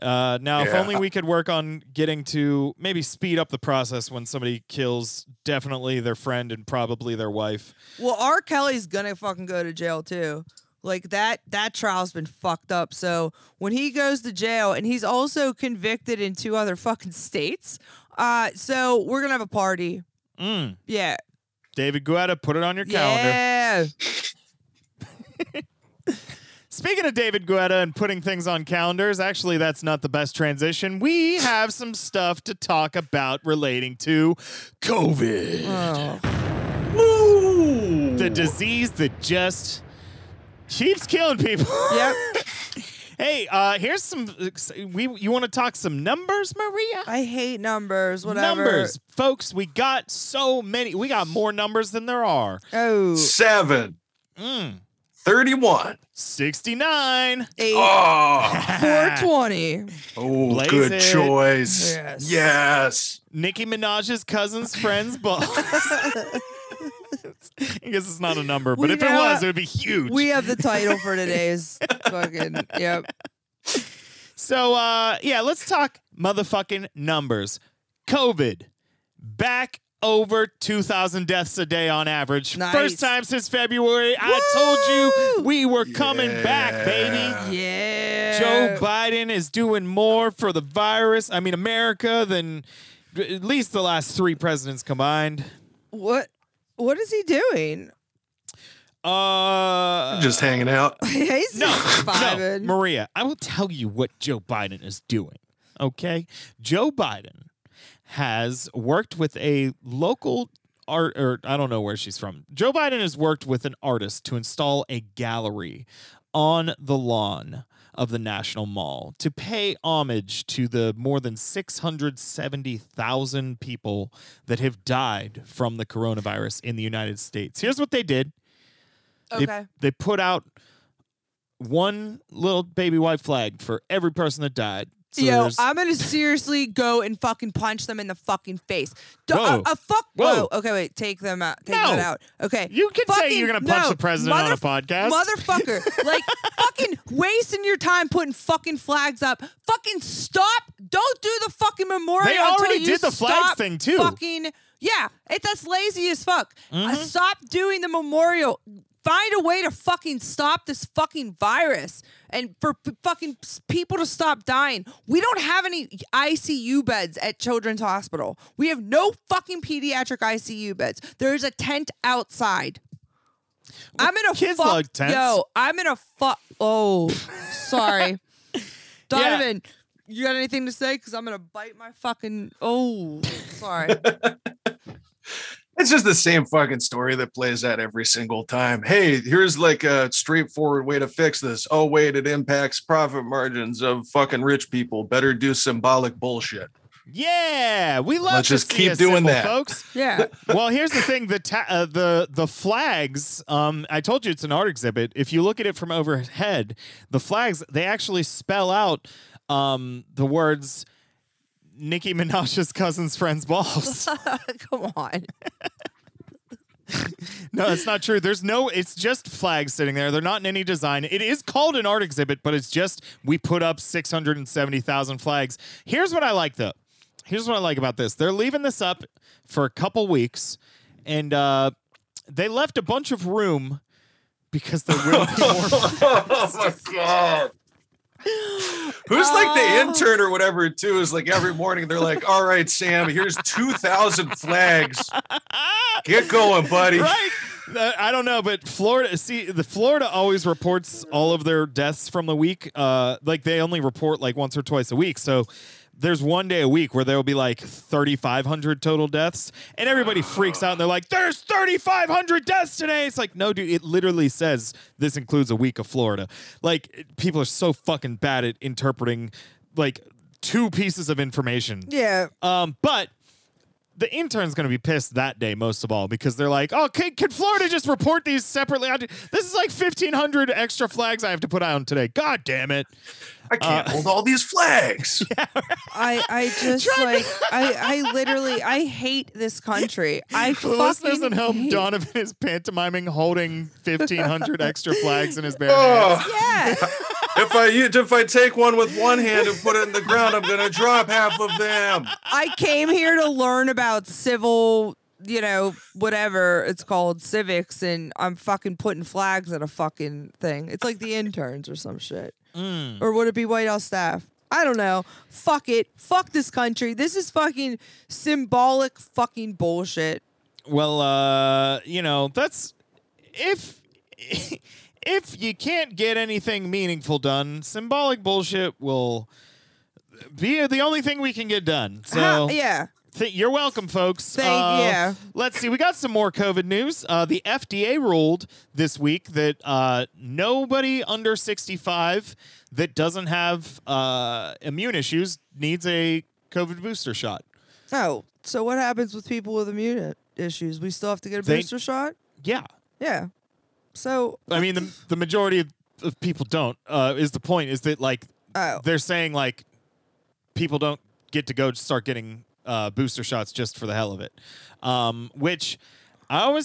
Now, if only we could work on getting to maybe speed up the process when somebody kills definitely their friend and probably their wife. Well, R. Kelly's going to fucking go to jail, too. Like, that trial's been fucked up. So when he goes to jail, and he's also convicted in 2 other fucking states, so we're going to have a party. Mm. Yeah. David Guetta, put it on your calendar. Yeah. Speaking of David Guetta and putting things on calendars, actually, that's not the best transition. We have some stuff to talk about relating to COVID. Oh. The disease that just keeps killing people. Yep. Hey, here's some. You want to talk some numbers, Maria? I hate numbers. Whatever. Numbers, folks. We got so many. We got more numbers than there are. Oh. 7. 31. 69. 8. Oh. 420. Oh, Blaze good it. Choice. Yes. Nicki Minaj's cousin's friend's boss. I guess it's not a number, but if it was, it would be huge. We have the title for today's fucking, yep. So, yeah, let's talk motherfucking numbers. COVID, back over 2,000 deaths a day on average. Nice. First time since February. Woo! I told you we were coming back, baby. Yeah. Joe Biden is doing more for the virus, I mean, America, than at least the last three presidents combined. What is he doing? Just hanging out. He's vibing. No, Maria, I will tell you what Joe Biden is doing, okay? Joe Biden has worked with a local art, or I don't know where she's from. Joe Biden has worked with an artist to install a gallery on the lawn of the National Mall to pay homage to the more than 670,000 people that have died from the coronavirus in the United States. Here's what they did. Okay. They put out one little baby white flag for every person that died. So I'm going to seriously go and fucking punch them in the fucking face. Whoa. Okay, wait. Take them out. Take that out. Okay. You can say you're going to punch the president on a podcast. Motherfucker. Like, fucking wasting your time putting fucking flags up. Fucking stop. Don't do the fucking memorial. They already did the flag thing, too. Fucking, yeah. That's lazy as fuck. Mm-hmm. Stop doing the memorial. Find a way to fucking stop this fucking virus and for fucking people to stop dying. We don't have any ICU beds at Children's Hospital. We have no fucking pediatric ICU beds. There's a tent outside. Well, I'm gonna kids fuck. Love tents. Yo, I'm gonna fuck. Oh, sorry, Donovan. Yeah. You got anything to say? Because I'm gonna bite my fucking. Oh, sorry. It's just the same fucking story that plays out every single time. Hey, here's like a straightforward way to fix this. Oh, wait, it impacts profit margins of fucking rich people. Better do symbolic bullshit. Yeah, we love Let's to just see keep doing simple, that, folks. Yeah. Well, here's the thing: the flags. I told you it's an art exhibit. If you look at it from overhead, the flags they actually spell out the words. Nicki Minaj's cousin's friend's balls. Come on. No, that's not true. There's no, it's just flags sitting there. They're not in any design. It is called an art exhibit, but it's just, we put up 670,000 flags. Here's what I like, though. Here's what I like about this. They're leaving this up for a couple weeks, and they left a bunch of room because there will be more flags. Oh, my God. Who's like the intern or whatever too is like every morning they're like, all right, Sam, here's 2,000 flags. Get going, buddy. Right? I don't know, but Florida always reports all of their deaths from the week. Like they only report like once or twice a week. So there's one day a week where there will be like 3,500 total deaths and everybody freaks out and they're like, there's 3,500 deaths today. It's like, no, dude, it literally says this includes a week of Florida. Like people are so fucking bad at interpreting like two pieces of information. Yeah. But the intern's going to be pissed that day most of all because they're like, oh, can Florida just report these separately? This is like 1,500 extra flags I have to put on today. God damn it. I can't hold all these flags. Yeah, right. I just like I literally I hate this country. I doesn't help. Donovan is pantomiming holding 1,500 extra flags in his bare hands. Yeah. If I take one with one hand and put it in the ground, I'm gonna drop half of them. I came here to learn about civil. You know, whatever it's called, civics, and I'm fucking putting flags at a fucking thing. It's like the interns or some shit. Mm. Or would it be White House staff? I don't know. Fuck it. Fuck this country. This is fucking symbolic fucking bullshit. Well, you know, that's... If you can't get anything meaningful done, symbolic bullshit will be the only thing we can get done. So yeah. You're welcome, folks. Thank you. Let's see. We got some more COVID news. The FDA ruled this week that nobody under 65 that doesn't have immune issues needs a COVID booster shot. Oh, so what happens with people with immune issues? We still have to get a booster shot? Yeah. Yeah. So... I mean, the majority of people don't. Is the point is that, like, they're saying, like, people don't get to go start getting... booster shots just for the hell of it, which I'm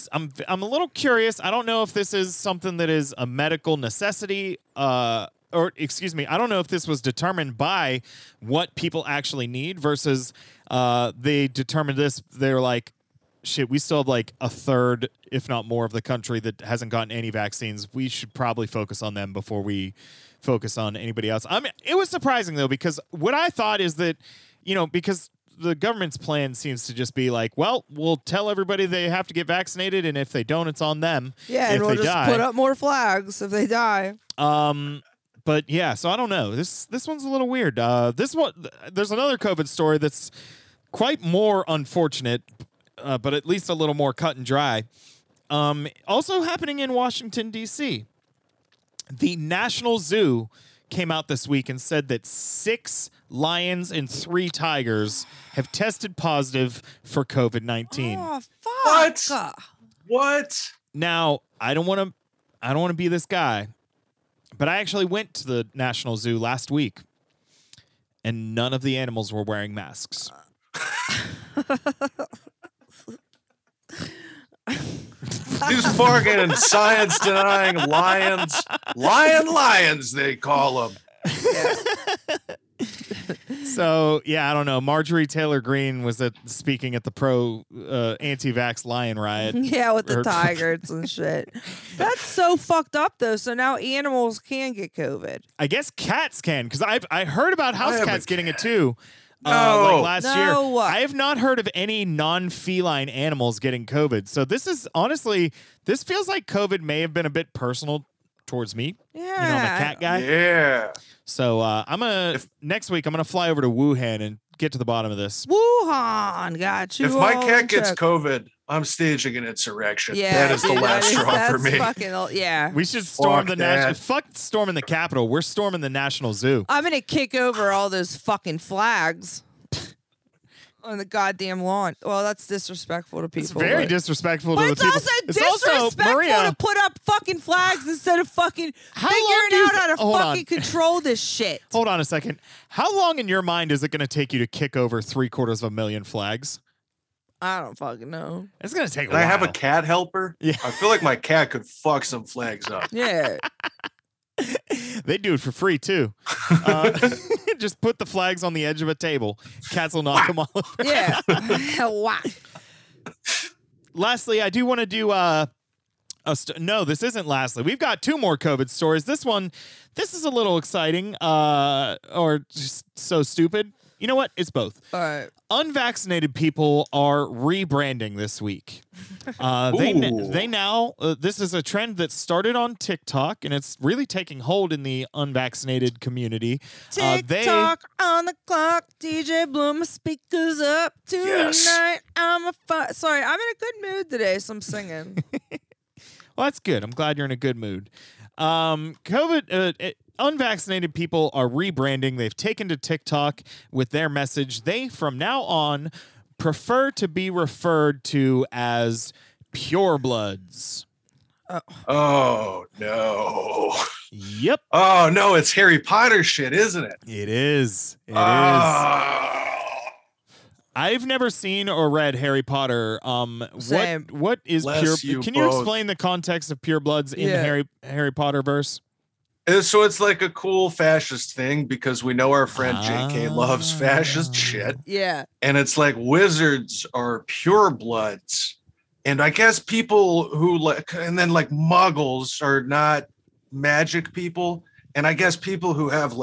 a little curious. I don't know if this is something that is a medical necessity or excuse me, I don't know if this was determined by what people actually need versus they determined this. They were like, shit, we still have like a third, if not more, of the country that hasn't gotten any vaccines. We should probably focus on them before we focus on anybody else. I mean, it was surprising, though, because what I thought is that, you know, because the government's plan seems to just be like, well, we'll tell everybody they have to get vaccinated, and if they don't, it's on them. Yeah, and we'll just put up more flags if they die. But yeah, so I don't know. This one's a little weird. This one, there's another COVID story that's quite more unfortunate, but at least a little more cut and dry. Also happening in Washington, D.C., the National Zoo came out this week and said that 6 lions and 3 tigers have tested positive for COVID-19. Oh, fuck. What? Now, I don't want to be this guy, but I actually went to the National Zoo last week and none of the animals were wearing masks. These fucking science-denying lions. Lions, they call them. Yeah. So, yeah, I don't know. Marjorie Taylor Greene was speaking at the anti-vax lion riot. Yeah, with the tigers and shit. That's so fucked up, though. So now animals can get COVID. I guess cats can, because I heard about house cats getting it, too. Like last year. I have not heard of any non-feline animals getting COVID. So this is honestly, this feels like COVID may have been a bit personal towards me. Yeah. You know, I'm a cat guy. Yeah. So next week I'm going to fly over to Wuhan and get to the bottom of this. Wuhan, got you. If my cat gets COVID, I'm staging an insurrection. Yeah, that is the last straw for me. Yeah, we should storm the national. Fuck storming the Capitol. We're storming the National Zoo. I'm gonna kick over all those fucking flags on the goddamn lawn. Well, that's disrespectful to people. It's very disrespectful to the people. But it's also disrespectful to put up fucking flags instead of fucking figuring out how to fucking control this shit. Hold on a second. How long in your mind is it gonna take you to kick over 750,000 flags? I don't fucking know. It's going to take a while. I have a cat helper. Yeah. I feel like my cat could fuck some flags up. Yeah. They do it for free, too. Just put the flags on the edge of a table. Cats will knock them all over. Yeah. Lastly, I do want to do... No, this isn't lastly. We've got 2 more COVID stories. This is a little exciting or just so stupid. You know what? It's both. All right. Unvaccinated people are rebranding this week. They now this is a trend that started on TikTok, and it's really taking hold in the unvaccinated community. TikTok on the clock. DJ blew my speakers up tonight. Sorry, I'm in a good mood today, so I'm singing. Well, that's good. I'm glad you're in a good mood. Unvaccinated people are rebranding. They've taken to TikTok with their message. They, from now on, prefer to be referred to as purebloods. Oh, no. Yep. Oh, no, it's Harry Potter shit, isn't it? It is. It is. I've never seen or read Harry Potter. What is pure? Can you explain the context of purebloods in the Harry Potter verse? So it's like a cool fascist thing because we know our friend J.K. loves fascist shit. Yeah. And it's like wizards are purebloods. And I guess people who like muggles are not magic people. And I guess people who have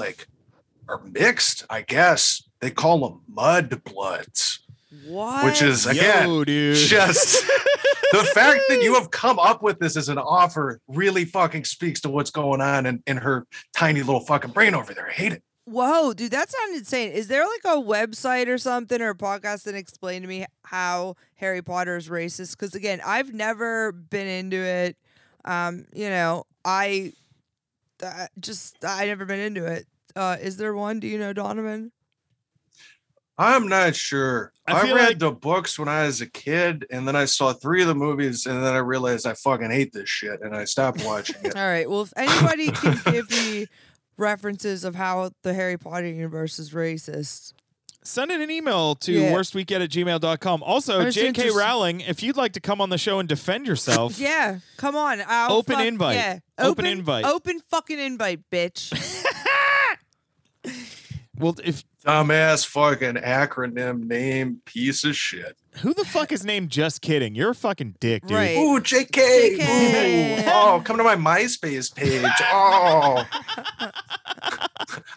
are mixed, I guess they call them mudbloods. What? Which is, again, just... The fact that you have come up with this as an offer really fucking speaks to what's going on in her tiny little fucking brain over there. I hate it. Whoa, dude, that sounded insane. Is there like a website or something or a podcast that explain to me how Harry Potter is racist? Because, again, I've never been into it. I never been into it. Is there one? Do you know, Donovan? I'm not sure. I read the books when I was a kid, and then I saw 3 of the movies, and then I realized I fucking hate this shit, and I stopped watching it. All right. Well, if anybody can give me references of how the Harry Potter universe is racist, Send in an email to worstweekend@gmail.com. Also, J.K. Rowling, if you'd like to come on the show and defend yourself. Yeah, come on. Open invite. Yeah. Open invite. Open fucking invite, bitch. Well, if dumbass fucking acronym name piece of shit. Who the fuck is named Just Kidding? You're a fucking dick, dude. Right. Ooh, JK. Ooh. Oh, come to my MySpace page. Oh.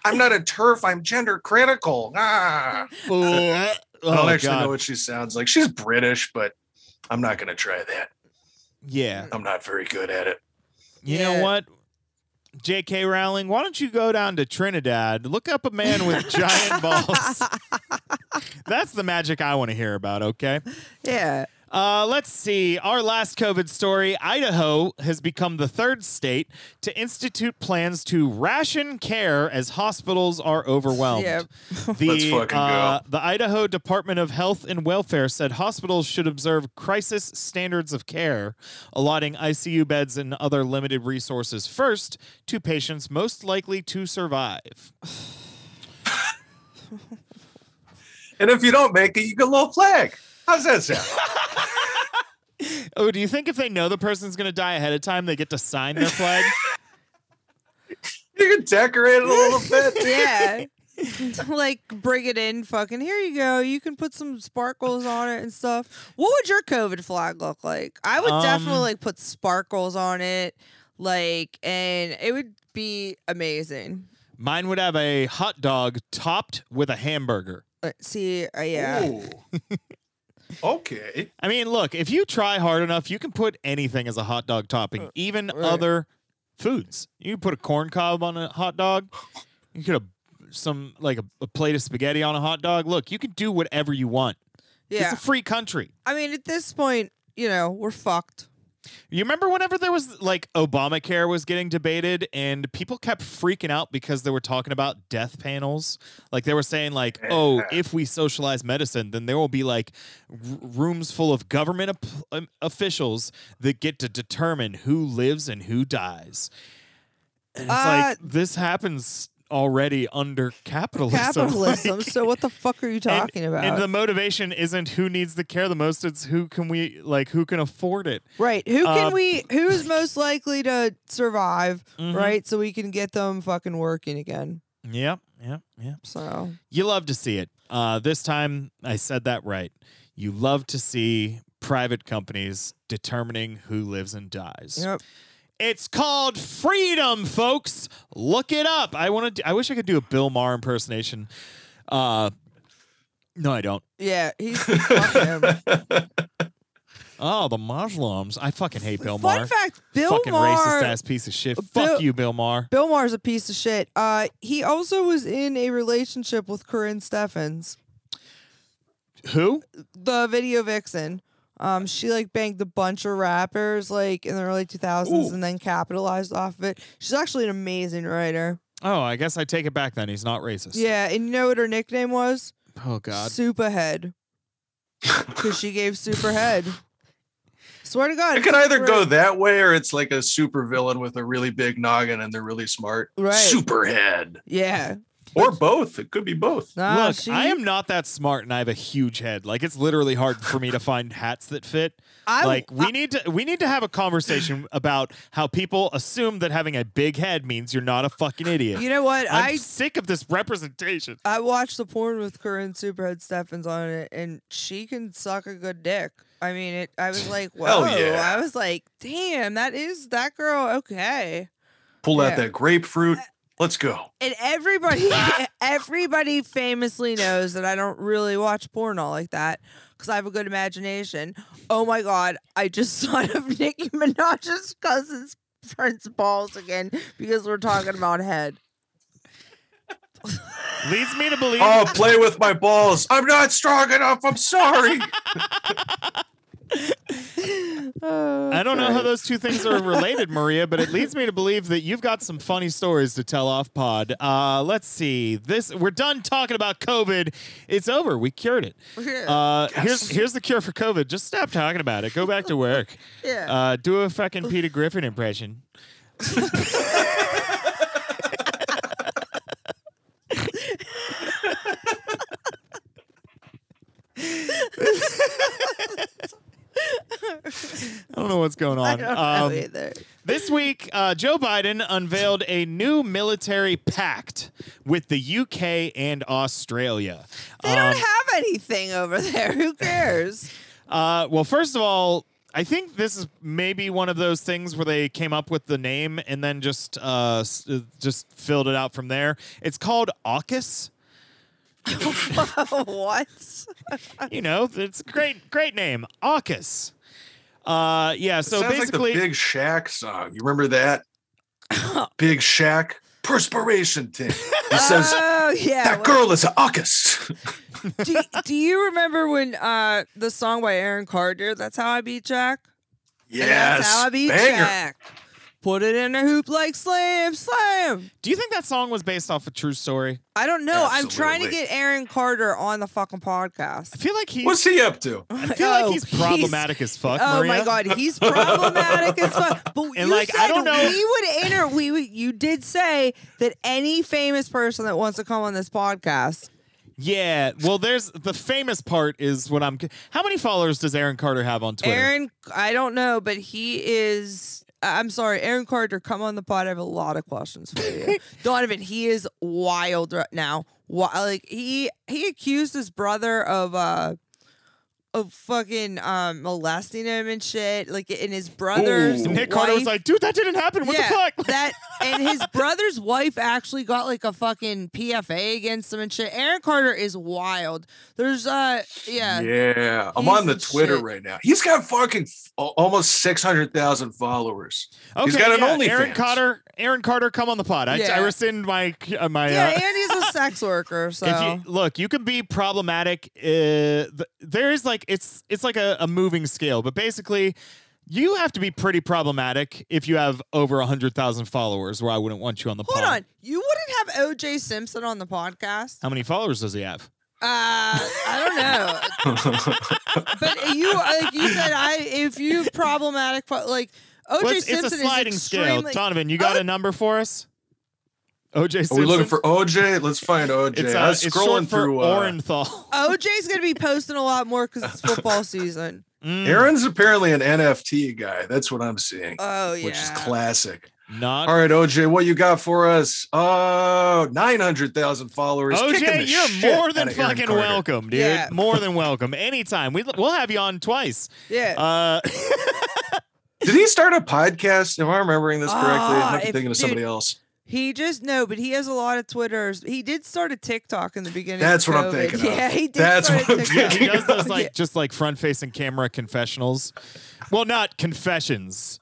I'm not a TERF. I'm gender critical. Ah. I don't know what she sounds like. She's British, but I'm not going to try that. Yeah. I'm not very good at it. You know what? J.K. Rowling, why don't you go down to Trinidad, look up a man with giant balls. That's the magic I want to hear about, okay? Yeah. Let's see. Our last COVID story, Idaho has become the third state to institute plans to ration care as hospitals are overwhelmed. Yep. Let's fucking go. The Idaho Department of Health and Welfare said hospitals should observe crisis standards of care, allotting ICU beds and other limited resources first to patients most likely to survive. And if you don't make it, you get a little flag. How's that sound? Oh, do you think if they know the person's going to die ahead of time, they get to sign their flag? You can decorate it a little bit. Yeah. Like, bring it in fucking, here you go. You can put some sparkles on it and stuff. What would your COVID flag look like? I would definitely, put sparkles on it, and it would be amazing. Mine would have a hot dog topped with a hamburger. Okay. I mean, look, if you try hard enough, you can put anything as a hot dog topping, even other foods. You can put a corn cob on a hot dog. You could have a plate of spaghetti on a hot dog. Look, you can do whatever you want. Yeah. It's a free country. I mean, at this point, we're fucked. You remember whenever there was Obamacare was getting debated and people kept freaking out because they were talking about death panels. Like they were saying if we socialize medicine, then there will be rooms full of government officials that get to determine who lives and who dies. And it's this happens already under capitalism. So what the fuck are you talking about? And the motivation isn't who needs the care the most, it's who can afford it. Right. Who's most likely to survive, right? So we can get them fucking working again. Yeah. So you love to see it. This time I said that right. You love to see private companies determining who lives and dies. Yep. It's called freedom, folks. Look it up. I wish I could do a Bill Maher impersonation. No, I don't. Yeah, he's Oh, the Muslims. I fucking hate Bill Maher. Fun fact, Bill fucking Maher. Fucking racist ass piece of shit. Fuck you, Bill Maher. Bill Maher's a piece of shit. He also was in a relationship with Corinne Steffens. Who? The video vixen. She banged a bunch of rappers in the early 2000s and then capitalized off of it. She's actually an amazing writer. Oh, I guess I take it back then. He's not racist. Yeah, and you know what her nickname was? Oh, God. Superhead. Because she gave Superhead. Swear to God. It can either go that way or it's like a super villain with a really big noggin and they're really smart. Right. Superhead. Yeah. Or both. It could be both. Look, I am not that smart, and I have a huge head. It's literally hard for me to find hats that fit. We need to have a conversation about how people assume that having a big head means you're not a fucking idiot. You know what? I'm sick of this representation. I watched the porn with Corinne Superhead Steffens on it, and she can suck a good dick. I mean, I was like, whoa. Yeah. I was like, damn, that is that girl. Okay. Pull out that grapefruit. Let's go. And everybody famously knows that I don't really watch porn all like that because I have a good imagination. Oh my God, I just thought of Nicki Minaj's cousin's friend's balls again because we're talking about head. Leads me to believe. Oh, play with my balls. I'm not strong enough. I'm sorry. I don't know how those two things are related, Maria, but it leads me to believe that you've got some funny stories to tell off pod. Let's see. We're done talking about COVID. It's over. We cured it. Here's the cure for COVID. Just stop talking about it. Go back to work. Yeah. Do a fucking Peter Griffin impression. I don't know what's going on. I don't know either. This week, Joe Biden unveiled a new military pact with the UK and Australia. They don't have anything over there. Who cares? Well, first of all, I think this is maybe one of those things where they came up with the name and then just filled it out from there. It's called AUKUS. What? You know, it's a great name, AUKUS. Yeah, so basically, like the Big Shaq song. You remember that? Big Shaq perspiration thing. It says, yeah, that girl is an AUKUS. Do you remember when the song by Aaron Carter, That's How I Beat Jack? Yes. That's How I Beat Jack. Put it in a hoop like slam, slam. Do you think that song was based off a true story? I don't know. Absolutely. I'm trying to get Aaron Carter on the fucking podcast. I feel like he's... What's he up to? I feel like he's problematic as fuck, Maria. Oh, my God. He's problematic as fuck. But and you like, said I don't know. You did say that any famous person that wants to come on this podcast... Yeah, well, there's the famous part is what I'm... How many followers does Aaron Carter have on Twitter? I don't know, but he is... I'm sorry, Aaron Carter, come on the pod. I have a lot of questions for you. Donovan, he is wild right now. Like he accused his brother of fucking molesting him and shit. Like, and his brother's wife, Nick Carter was like, dude, that didn't happen. What the fuck? That and his brother's wife actually got like a fucking PFA against him and shit. Aaron Carter is wild. There's yeah. I'm on the Twitter right now. He's got fucking almost 600,000 followers. Okay, he's got an OnlyFans. Aaron Carter, come on the pod. I rescind my. Yeah, and he's a sex worker. So you can be problematic. There is like. It's like a moving scale, but basically you have to be pretty problematic if you have over 100,000 followers, where I wouldn't want you on the podcast. Hold on. You wouldn't have O.J. Simpson on the podcast? How many followers does he have? I don't know. But you said if you have problematic, like O.J. Simpson is sliding scale. Donovan, you got a number for us? O.J. Simpson. Are we looking for O.J.? Let's find O.J. I was scrolling through Orenthal. O.J.'s going to be posting a lot more because it's football season. Aaron's apparently an NFT guy. That's what I'm seeing. Oh, yeah. Which is classic. All right, O.J., what you got for us? Oh, 900,000 followers. O.J., you're more than fucking welcome, dude. Yeah. More than welcome. Anytime. We'll have you on twice. Yeah. Did he start a podcast? Am I remembering this correctly? I'm thinking of somebody else. He just but he has a lot of Twitters. He did start a TikTok in the beginning. That's what I'm thinking of. Yeah, he did. That's what I'm thinking. He does those just front-facing camera confessionals. Well, not confessions.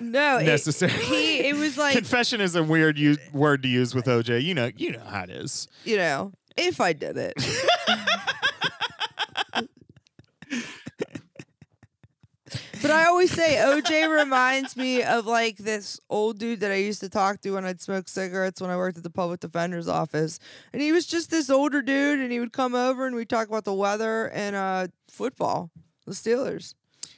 No, necessarily. It was like confession is a weird word to use with OJ. You know how it is. You know, if I did it. But I always say OJ reminds me of like this old dude that I used to talk to when I'd smoke cigarettes when I worked at the public defender's office. And he was just this older dude, and he would come over and we'd talk about the weather and football, the Steelers.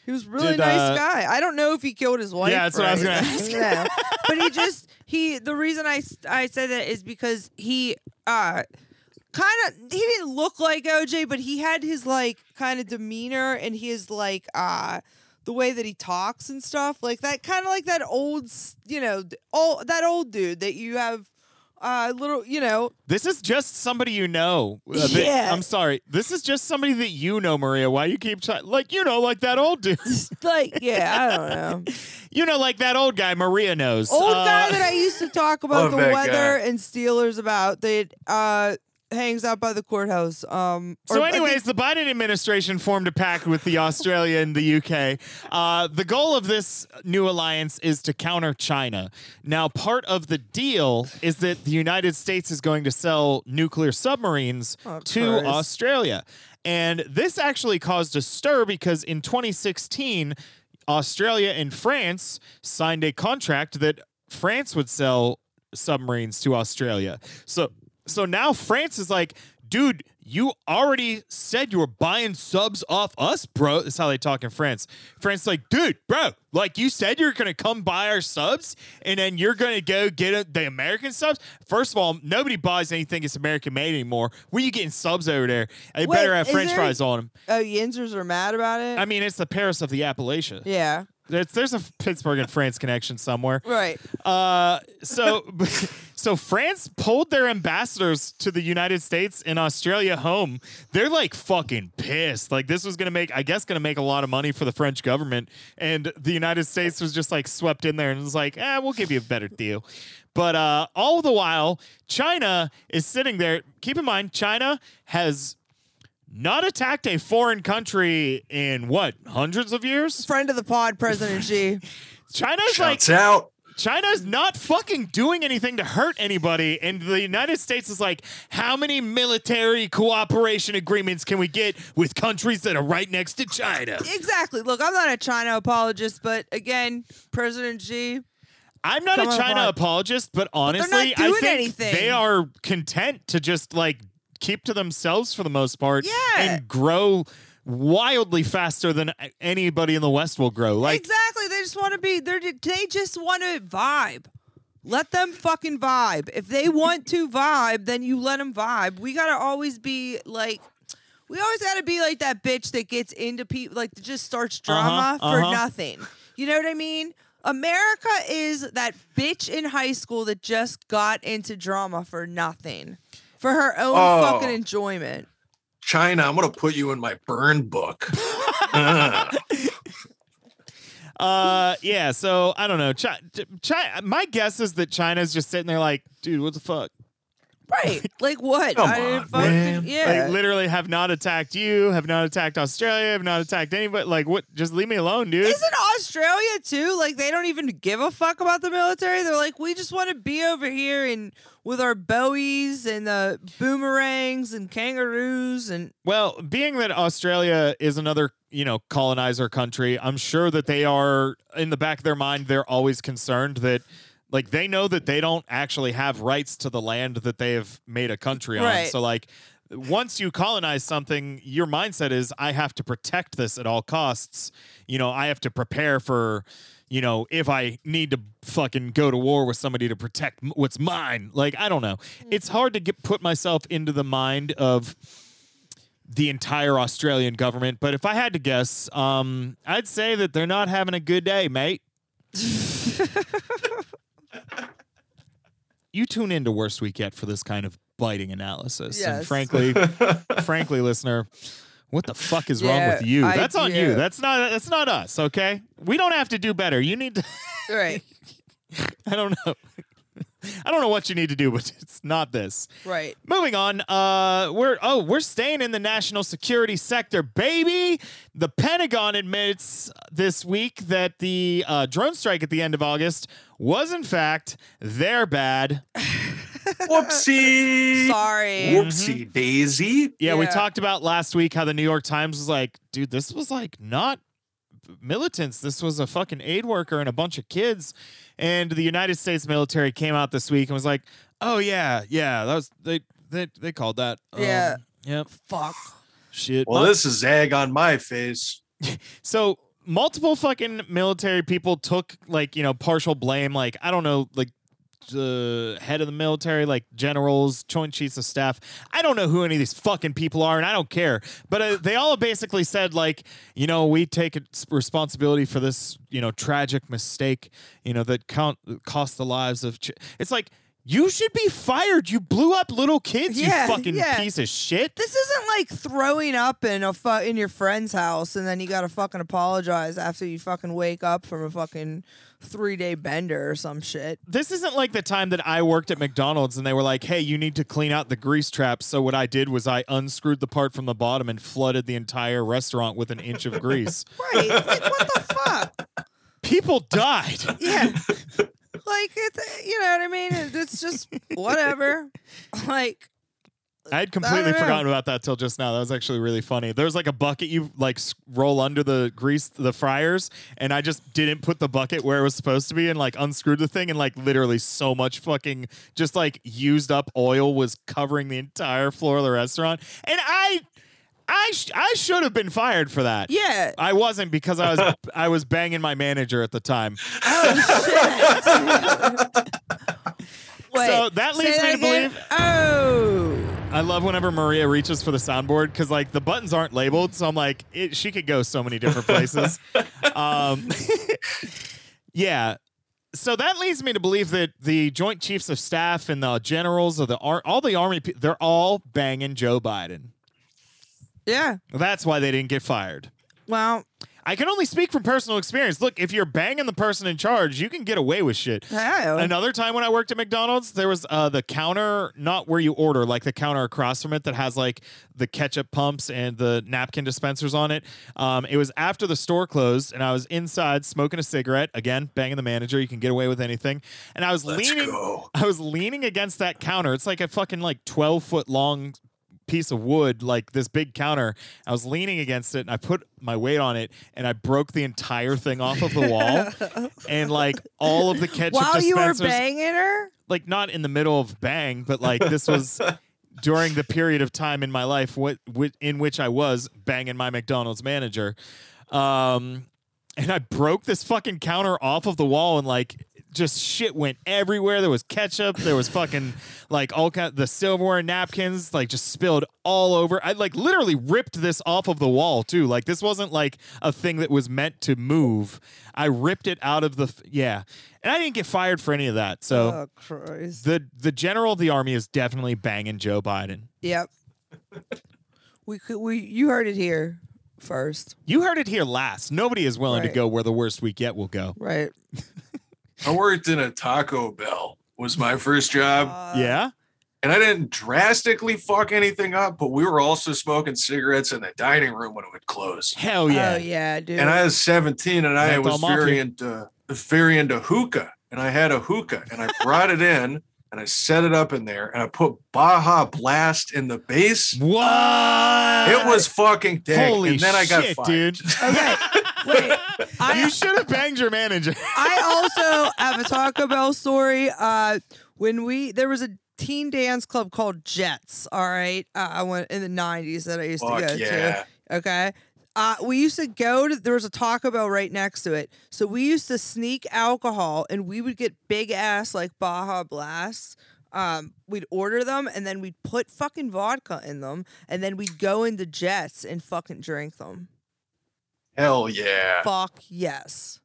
He was a really nice guy. I don't know if he killed his wife. Yeah, that's what I was going to ask. Yeah. But he just, the reason I said that is because he he didn't look like OJ, but he had his like kind of demeanor and his like, the way that he talks and stuff like that, kind of like that old, that old dude that you have This is just somebody you know. I'm sorry. This is just somebody that you know, Maria. Why you keep like that old dude? I don't know. Like that old guy Maria knows. Old guy that I used to talk about the weather and Steelers about that. Hangs out by the courthouse. The Biden administration formed a pact with the Australia and the UK. The goal of this new alliance is to counter China. Now, part of the deal is that the United States is going to sell nuclear submarines to Australia. And this actually caused a stir because in 2016, Australia and France signed a contract that France would sell submarines to Australia. So now France is like, dude, you already said you were buying subs off us, bro. That's how they talk in France. France is like, dude, bro, like you said you're going to come buy our subs and then you're going to go get the American subs. First of all, nobody buys anything that's American made anymore. When are you getting subs over there? They better have French fries on them. Oh, Yinzers are mad about it? I mean, it's the Paris of the Appalachia. Yeah. There's a Pittsburgh and France connection somewhere. Right. So France pulled their ambassadors to the United States and Australia home. They're like fucking pissed. Like this was going to make, I guess, going to make a lot of money for the French government. And the United States was just like swept in there and was like, we'll give you a better deal. But all the while, China is sitting there. Keep in mind, China has not attacked a foreign country in what, hundreds of years? Friend of the pod, President Xi. China's Shouts like out. China's not fucking doing anything to hurt anybody, and the United States is like, how many military cooperation agreements can we get with countries that are right next to China? Exactly. Look, I'm not a China apologist, but again, President Xi. I'm not a China apologist, but honestly, I think they are content to just like keep to themselves for the most part, and grow wildly faster than anybody in the West will grow. Like, exactly. They just want to be there. They just want to vibe. Let them fucking vibe. If they want to vibe, then you let them vibe. We got to always be like, we always got to be like that bitch that gets into people, like that just starts drama for nothing. You know what I mean? America is that bitch in high school that just got into drama for nothing. For her own fucking enjoyment. China, I'm going to put you in my burn book. Yeah, so I don't know. My guess is that China's just sitting there like, dude, what the fuck? Right. Like what? Yeah. They literally have not attacked you, have not attacked Australia, have not attacked anybody. Like what? Just leave me alone, dude. Isn't Australia too? Like they don't even give a fuck about the military. They're like, we just want to be over here and with our Bowies and the boomerangs and kangaroos and. Well, being that Australia is another, you know, colonizer country, I'm sure that they are in the back of their mind. They're always concerned that. Like, they know that they don't actually have rights to the land that they have made a country on. Right. So, like, once you colonize something, your mindset is, I have to protect this at all costs. You know, I have to prepare for, you know, if I need to fucking go to war with somebody to protect what's mine. Like, I don't know. It's hard to put myself into the mind of the entire Australian government. But if I had to guess, I'd say that they're not having a good day, mate. You tune into Worst Week Yet for this kind of biting analysis. Yes. And frankly, listener, what the fuck is wrong with you? That's on you. That's not us, okay? We don't have to do better. You need to... Right. I don't know what you need to do, but it's not this. Right. Moving on. We're staying in the national security sector, baby. The Pentagon admits this week that the drone strike at the end of August was, in fact, their bad. Whoopsie. Sorry. Whoopsie daisy. Yeah, we talked about last week how the New York Times was like, dude, this was like not militants. This was a fucking aid worker and a bunch of kids. And the United States military came out this week and was like, oh, yeah, that was they called that. Yeah. Yep. Fuck. Shit. Well, this is egg on my face. So multiple fucking military people took, like, you know, partial blame. Like, I don't know, like the head of the military, like generals, joint chiefs of staff. I don't know who any of these fucking people are, and I don't care. But they all basically said, like, you know, we take responsibility for this, you know, tragic mistake, you know, that cost the lives of. It's like, you should be fired. You blew up little kids, you fucking piece of shit. This isn't like throwing up in your friend's house and then you got to fucking apologize after you fucking wake up from a fucking 3-day bender or some shit. This isn't like the time that I worked at McDonald's and they were like, hey, you need to clean out the grease traps. So what I did was I unscrewed the part from the bottom and flooded the entire restaurant with an inch of grease. Right. Like, what the fuck? People died. Yeah. Like, you know what I mean? It's just whatever. Like, I had completely forgotten about that till just now. That was actually really funny. There's like a bucket you like roll under the grease, the fryers, and I just didn't put the bucket where it was supposed to be and like unscrewed the thing, and like literally so much fucking just like used up oil was covering the entire floor of the restaurant. And I should have been fired for that. Yeah. I wasn't because I was banging my manager at the time. Oh, shit. Wait, so that leads me to believe. Oh. I love whenever Maria reaches for the soundboard because, like, the buttons aren't labeled. So I'm like, she could go so many different places. Yeah. So that leads me to believe that the Joint Chiefs of Staff and the generals of all the Army, they're all banging Joe Biden. Yeah. That's why they didn't get fired. Well, I can only speak from personal experience. Look, if you're banging the person in charge, you can get away with shit. Hell. Another time when I worked at McDonald's, there was the counter, not where you order, like the counter across from it that has like the ketchup pumps and the napkin dispensers on it. It was after the store closed and I was inside smoking a cigarette. Again, banging the manager. You can get away with anything. And I was leaning against that counter. It's like a fucking like 12-foot long piece of wood, like this big counter. I was leaning against it and I put my weight on it and I broke the entire thing off of the wall and like all of the ketchup dispensers. While you were banging her? Like not in the middle of bang, but like this was during the period of time in my life in which I was banging my McDonald's manager. And I broke this fucking counter off of the wall and like just shit went everywhere. There was ketchup. There was fucking like all kind of the silverware and napkins like just spilled all over. I like literally ripped this off of the wall too. Like this wasn't like a thing that was meant to move. I ripped it out of the yeah. And I didn't get fired for any of that. So the general of the Army is definitely banging Joe Biden. Yep. You heard it here first. You heard it here last. Nobody is willing to go where the worst week yet will go. Right. I worked in a Taco Bell was my first job. Yeah. And I didn't drastically fuck anything up, but we were also smoking cigarettes in the dining room when it would close. Hell yeah. Oh, yeah, dude. And I was 17 and I was very into hookah. And I had a hookah and I brought it in and I set it up in there and I put Baja Blast in the base. What? It was fucking dank. Holy and then I got shit, fired. Dude. Okay. Wait, you should have banged your manager. I also have a Taco Bell story. There was a teen dance club called Jets. All right, I went in the 90s that I used to go to. Okay, we used to go to. There was a Taco Bell right next to it, so we used to sneak alcohol, and we would get big ass like Baja Blasts. We'd order them, and then we'd put fucking vodka in them, and then we'd go into Jets and fucking drink them. Hell yeah. Fuck yes.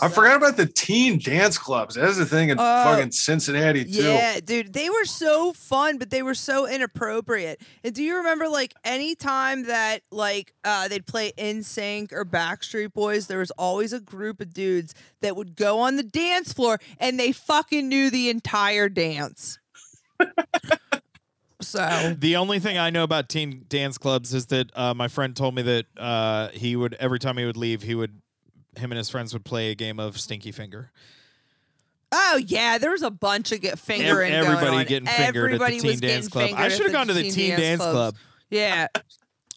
I forgot about the teen dance clubs. That's the thing in fucking Cincinnati, too. Yeah, dude. They were so fun, but they were so inappropriate. And do you remember, like, any time that, like, they'd play NSYNC or Backstreet Boys, there was always a group of dudes that would go on the dance floor, and they fucking knew the entire dance. So the only thing I know about teen dance clubs is that my friend told me that he would every time he would leave, him and his friends would play a game of Stinky Finger. Oh yeah, there was a bunch of fingering. Everybody getting fingered at the teen dance club. I should have gone to the teen dance club. Yeah,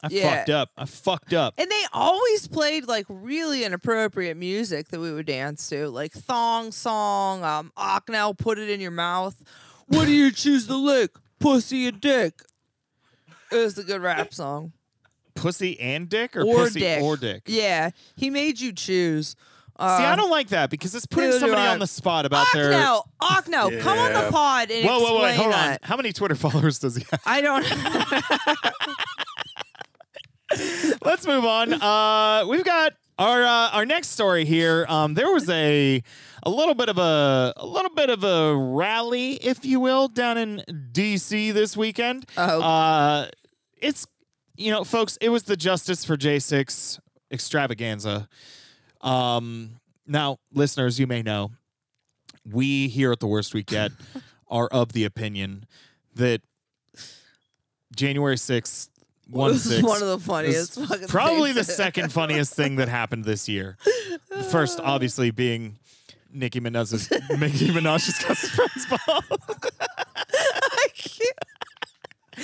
I fucked up. I fucked up. And they always played like really inappropriate music that we would dance to, like Thong Song, Ocknell, Put It in Your Mouth. What do you choose to lick? Pussy and dick. It was a good rap song. Pussy and dick or pussy dick. Or dick? Yeah. He made you choose. See, I don't like that because it's putting somebody on the spot about their... Ockno, yeah. Come on the pod and whoa, explain hold that. On. How many Twitter followers does he have? I don't... Let's move on. We've got our next story here. There was a little bit of a rally, if you will, down in D.C. this weekend. It's, you know, folks, it was the Justice for J6 extravaganza. Now, listeners, you may know, we here at The Worst We Get are of the opinion that January 6th, this is one of the funniest fucking probably things. The second funniest thing that happened this year. First, obviously, being... Nicki Minaj's cousin friends ball. I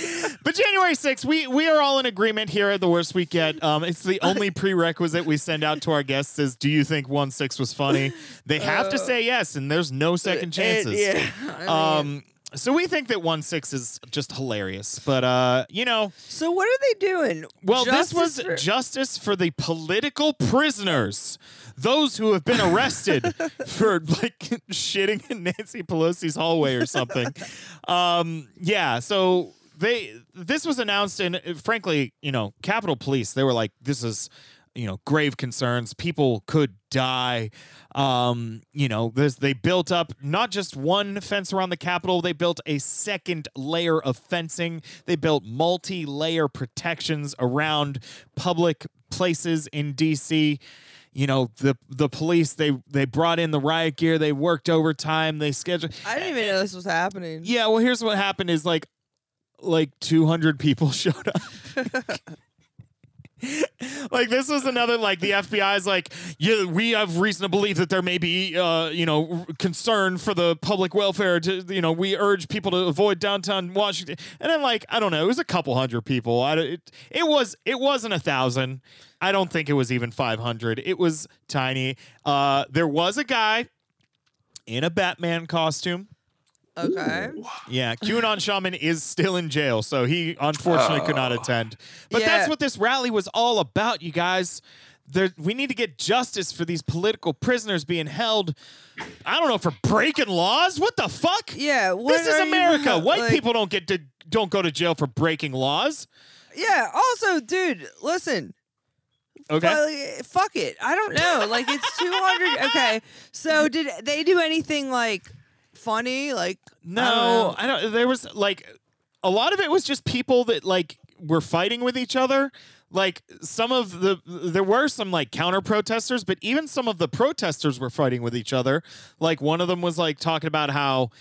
can't. But January 6th, we are all in agreement here at The Worst Week Yet. It's the only prerequisite we send out to our guests is, do you think 1/6 was funny? They have to say yes, and there's no second chances. So we think that 1/6 is just hilarious, but you know. So what are they doing? Well, this was justice for the political prisoners, those who have been arrested for like shitting in Nancy Pelosi's hallway or something. Yeah. So this was announced, and frankly, you know, Capitol Police, they were like, this is, you know, grave concerns. People could die. You know, they built up not just one fence around the Capitol. They built a second layer of fencing. They built multi-layer protections around public places in D.C. You know, the police, they brought in the riot gear. They worked overtime. They scheduled. I didn't even know this was happening. Yeah, well, here's what happened is like 200 people showed up. Like, this was another, like, the FBI's like, yeah, we have reason to believe that there may be, you know, concern for the public welfare. To, you know, we urge people to avoid downtown Washington. And then, like, I don't know, it was a couple hundred people. It wasn't 1,000. I don't think it was even 500. It was tiny. There was a guy in a Batman costume. Okay. Ooh. Yeah, QAnon Shaman is still in jail, so he unfortunately could not attend. But that's what this rally was all about, you guys. We need to get justice for these political prisoners being held, I don't know, for breaking laws? What the fuck? Yeah. This is America. White people don't go to jail for breaking laws. Yeah, also, dude, listen. Okay. Fuck it. I don't know. Like, it's 200. Okay, so did they do anything, like... funny? Like, no, I don't there was like a lot of it was just people that like were fighting with each other. Like, some of there were some like counter protesters, but even some of the protesters were fighting with each other. Like, one of them was like talking about how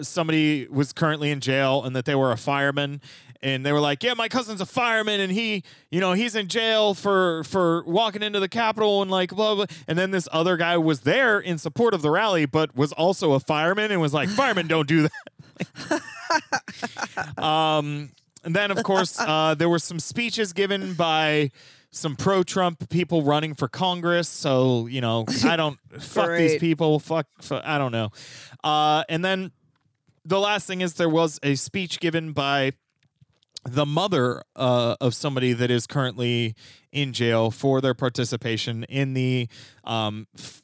somebody was currently in jail and that they were a fireman, and they were like, yeah, my cousin's a fireman and he, you know, he's in jail for walking into the Capitol and like blah blah. And then this other guy was there in support of the rally but was also a fireman and was like, firemen don't do that. And then, of course, there were some speeches given by some pro-Trump people running for Congress. So, you know, I don't fuck these people. Fuck, I don't know. And then the last thing is there was a speech given by the mother of somebody that is currently in jail for their participation in the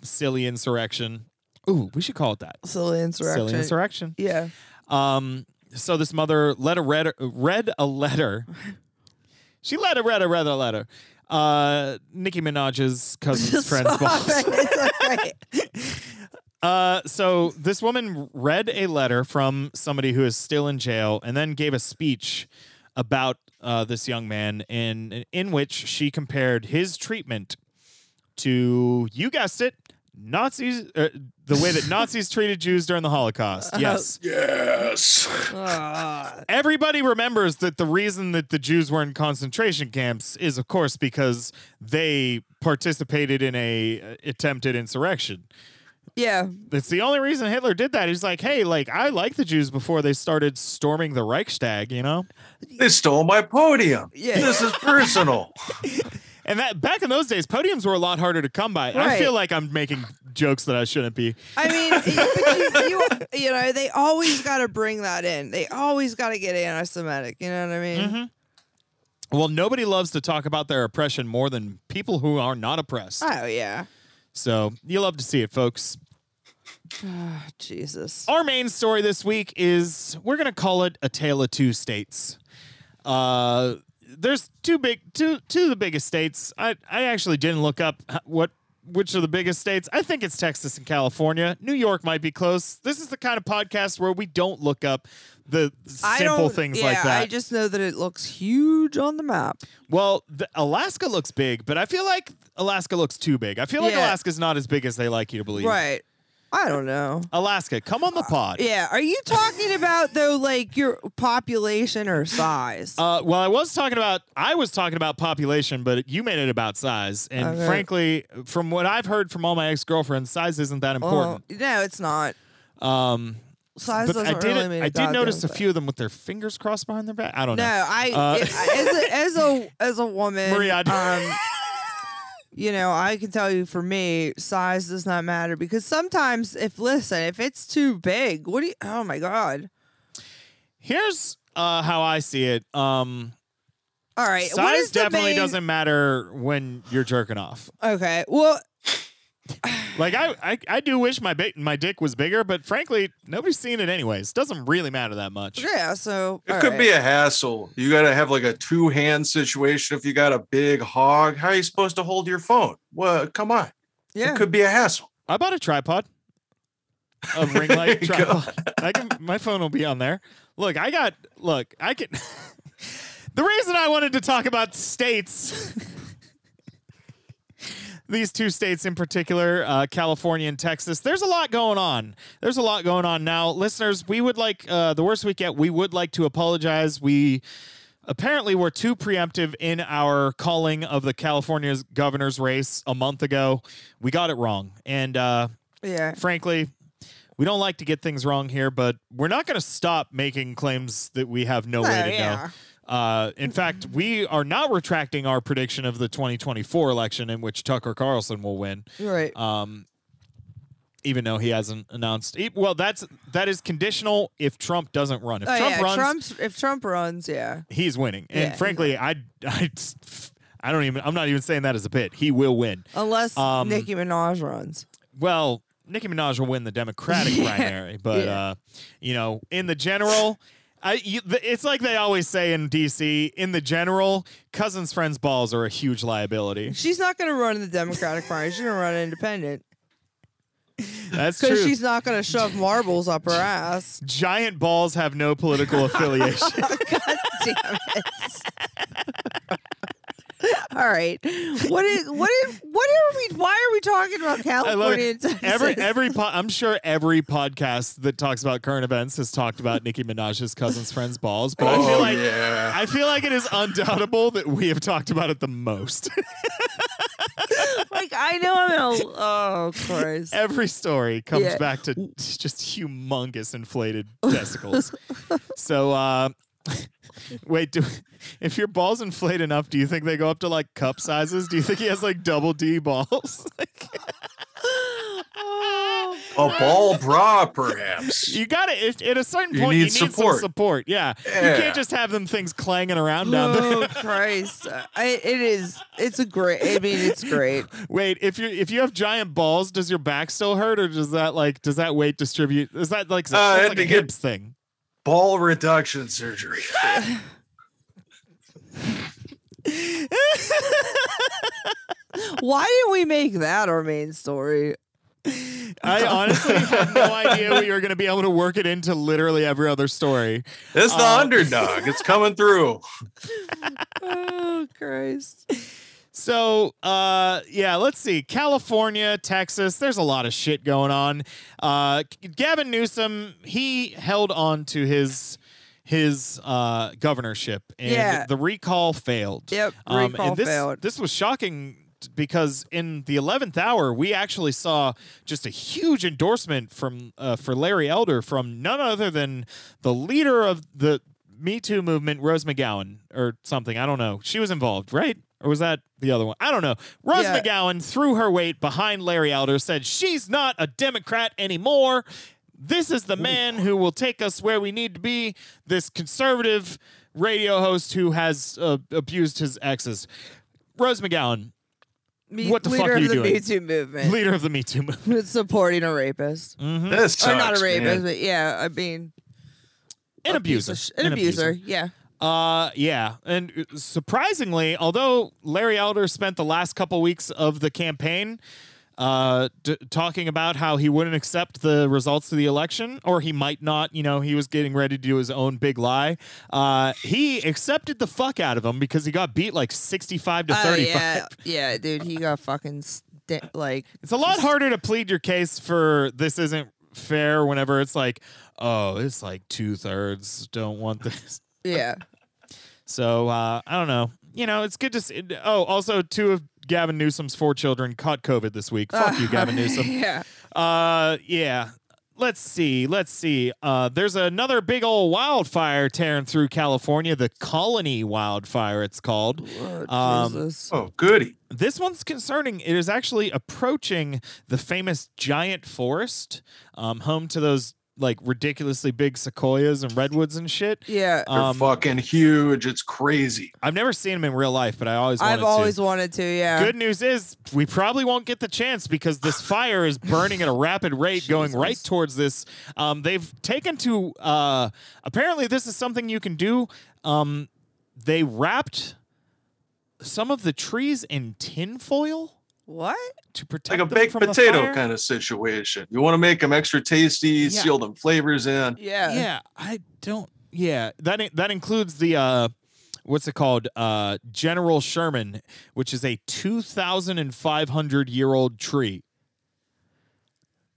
silly insurrection. Ooh, we should call it that. Silly insurrection. Silly insurrection. Yeah. So this mother read a letter. She read a letter. Nicki Minaj's cousin's friend's boss. So this woman read a letter from somebody who is still in jail and then gave a speech about this young man in which she compared his treatment to, you guessed it, Nazis, the way that Nazis treated Jews during the Holocaust. Yes. Yes. Everybody remembers that the reason that the Jews were in concentration camps is, of course, because they participated in a attempted insurrection. Yeah. That's the only reason Hitler did that. He's like, hey, like, I like the Jews before they started storming the Reichstag, you know? They stole my podium. Yeah. This is personal. And that back in those days, podiums were a lot harder to come by. Right. I feel like I'm making jokes that I shouldn't be. I mean, you know, they always got to bring that in. They always got to get anti-Semitic. You know what I mean? Mm-hmm. Well, nobody loves to talk about their oppression more than people who are not oppressed. Oh, yeah. So you love to see it, folks. Oh, Jesus. Our main story this week is, we're going to call it A Tale of Two States. There's two of the biggest states. I actually didn't look up which are the biggest states. I think it's Texas and California. New York might be close. This is the kind of podcast where we don't look up the simple things like that. I just know that it looks huge on the map. Well, Alaska looks big, but I feel like Alaska looks too big. I feel like Alaska's not as big as they like you to believe. Right. I don't know. Alaska, come on the pod. Yeah. Are you talking about, though, like your population or size? Well, I was talking about population, but you made it about size. And frankly, from what I've heard from all my ex-girlfriends, size isn't that important. No, it's not. Size but doesn't really mean I did notice a few of them with their fingers crossed behind their back. I don't know. No, as a woman, Maria, you know, I can tell you for me, size does not matter because sometimes if it's too big, oh my God. Here's how I see it. All right. Size definitely doesn't matter when you're jerking off. Okay. Well, like I do wish my dick was bigger, but frankly, nobody's seen it anyways. Doesn't really matter that much. Yeah, so it could be a hassle. You got to have like a two-hand situation if you got a big hog. How are you supposed to hold your phone? Well, come on. Yeah. It could be a hassle. I bought a tripod. A ring light tripod. My phone will be on there. Look, I can the reason I wanted to talk about states these two states in particular, California and Texas, there's a lot going on. There's a lot going on now. Listeners, we would like, the worst week yet, we would like to apologize. We apparently were too preemptive in our calling of the California's governor's race a month ago. We got it wrong. And frankly, we don't like to get things wrong here, but we're not going to stop making claims that we have no way to know. In fact, we are not retracting our prediction of the 2024 election in which Tucker Carlson will win. Right. Even though he hasn't announced. Well, that is conditional if Trump doesn't run. If Trump runs, he's winning. And frankly, I don't even. I'm not even saying that as a pit. He will win unless Nicki Minaj runs. Well, Nicki Minaj will win the Democratic primary, but in the general. It's like they always say in D.C., in the general, Cousins' friends' balls are a huge liability. She's not going to run in the Democratic primary. She's going to run independent. That's true. Because she's not going to shove marbles up her ass. Giant balls have no political affiliation. God damn it. All right. Why are we talking about California and Texas? I'm sure every podcast that talks about current events has talked about Nicki Minaj's cousin's friend's balls, but I feel like it is undoubtable that we have talked about it the most. Like, I know of course. Every story comes back to just humongous inflated testicles. So, wait, if your balls inflate enough, do you think they go up to like cup sizes? Do you think he has like double D balls? A ball bra, perhaps. You got it. At a certain point, you need support. Some support. Yeah. You can't just have them things clanging around down there. Oh, Christ. It's great. Wait, if you have giant balls, does your back still hurt, or does that weight distribute? Is that like a hips thing? Ball reduction surgery. Why didn't we make that our main story? I honestly had no idea we were going to be able to work it into literally every other story. It's the underdog. It's coming through. Oh, Christ. So, let's see. California, Texas, there's a lot of shit going on. Gavin Newsom, he held on to his governorship, and the recall failed. Yep, failed. This was shocking because in the 11th hour, we actually saw just a huge endorsement for Larry Elder from none other than the leader of the Me Too movement, Rose McGowan, or something. I don't know. She was involved, right? Or was that the other one? I don't know. Rose McGowan threw her weight behind Larry Elder, said she's not a Democrat anymore. This is the man who will take us where we need to be. This conservative radio host who has abused his exes. Rose McGowan, what the fuck are you doing? Leader of the Me Too movement. Leader of the Me Too movement. Supporting a rapist. Mm-hmm. This sucks, or not a rapist, man. But an abuser. An abuser, yeah. And surprisingly, although Larry Elder spent the last couple weeks of the campaign talking about how he wouldn't accept the results of the election, or he might not, he was getting ready to do his own big lie. He accepted the fuck out of them because he got beat like 65 to 35. Yeah, dude, he got fucking it's a lot harder to plead your case for this isn't fair whenever it's like, oh, it's like 2/3 don't want this. Yeah. So, I don't know. It's good to see. Oh, also, two of Gavin Newsom's 4 children caught COVID this week. Fuck you, Gavin Newsom. Yeah. Let's see. There's another big old wildfire tearing through California. The Colony wildfire, it's called. Lord Jesus. Oh, goody. This one's concerning. It is actually approaching the famous giant forest, home to those like ridiculously big sequoias and redwoods and shit. Yeah. They're fucking huge. It's crazy. I've never seen them in real life, but I've always wanted to. Yeah. Good news is we probably won't get the chance because this fire is burning at a rapid rate going right towards this. They've taken to, apparently this is something you can do. They wrapped some of the trees in tin foil. What? To protect like a baked potato kind of situation. You want to make them extra tasty, seal them flavors in. Yeah. Yeah. That includes the what's it called? General Sherman, which is a 2,500-year-old tree.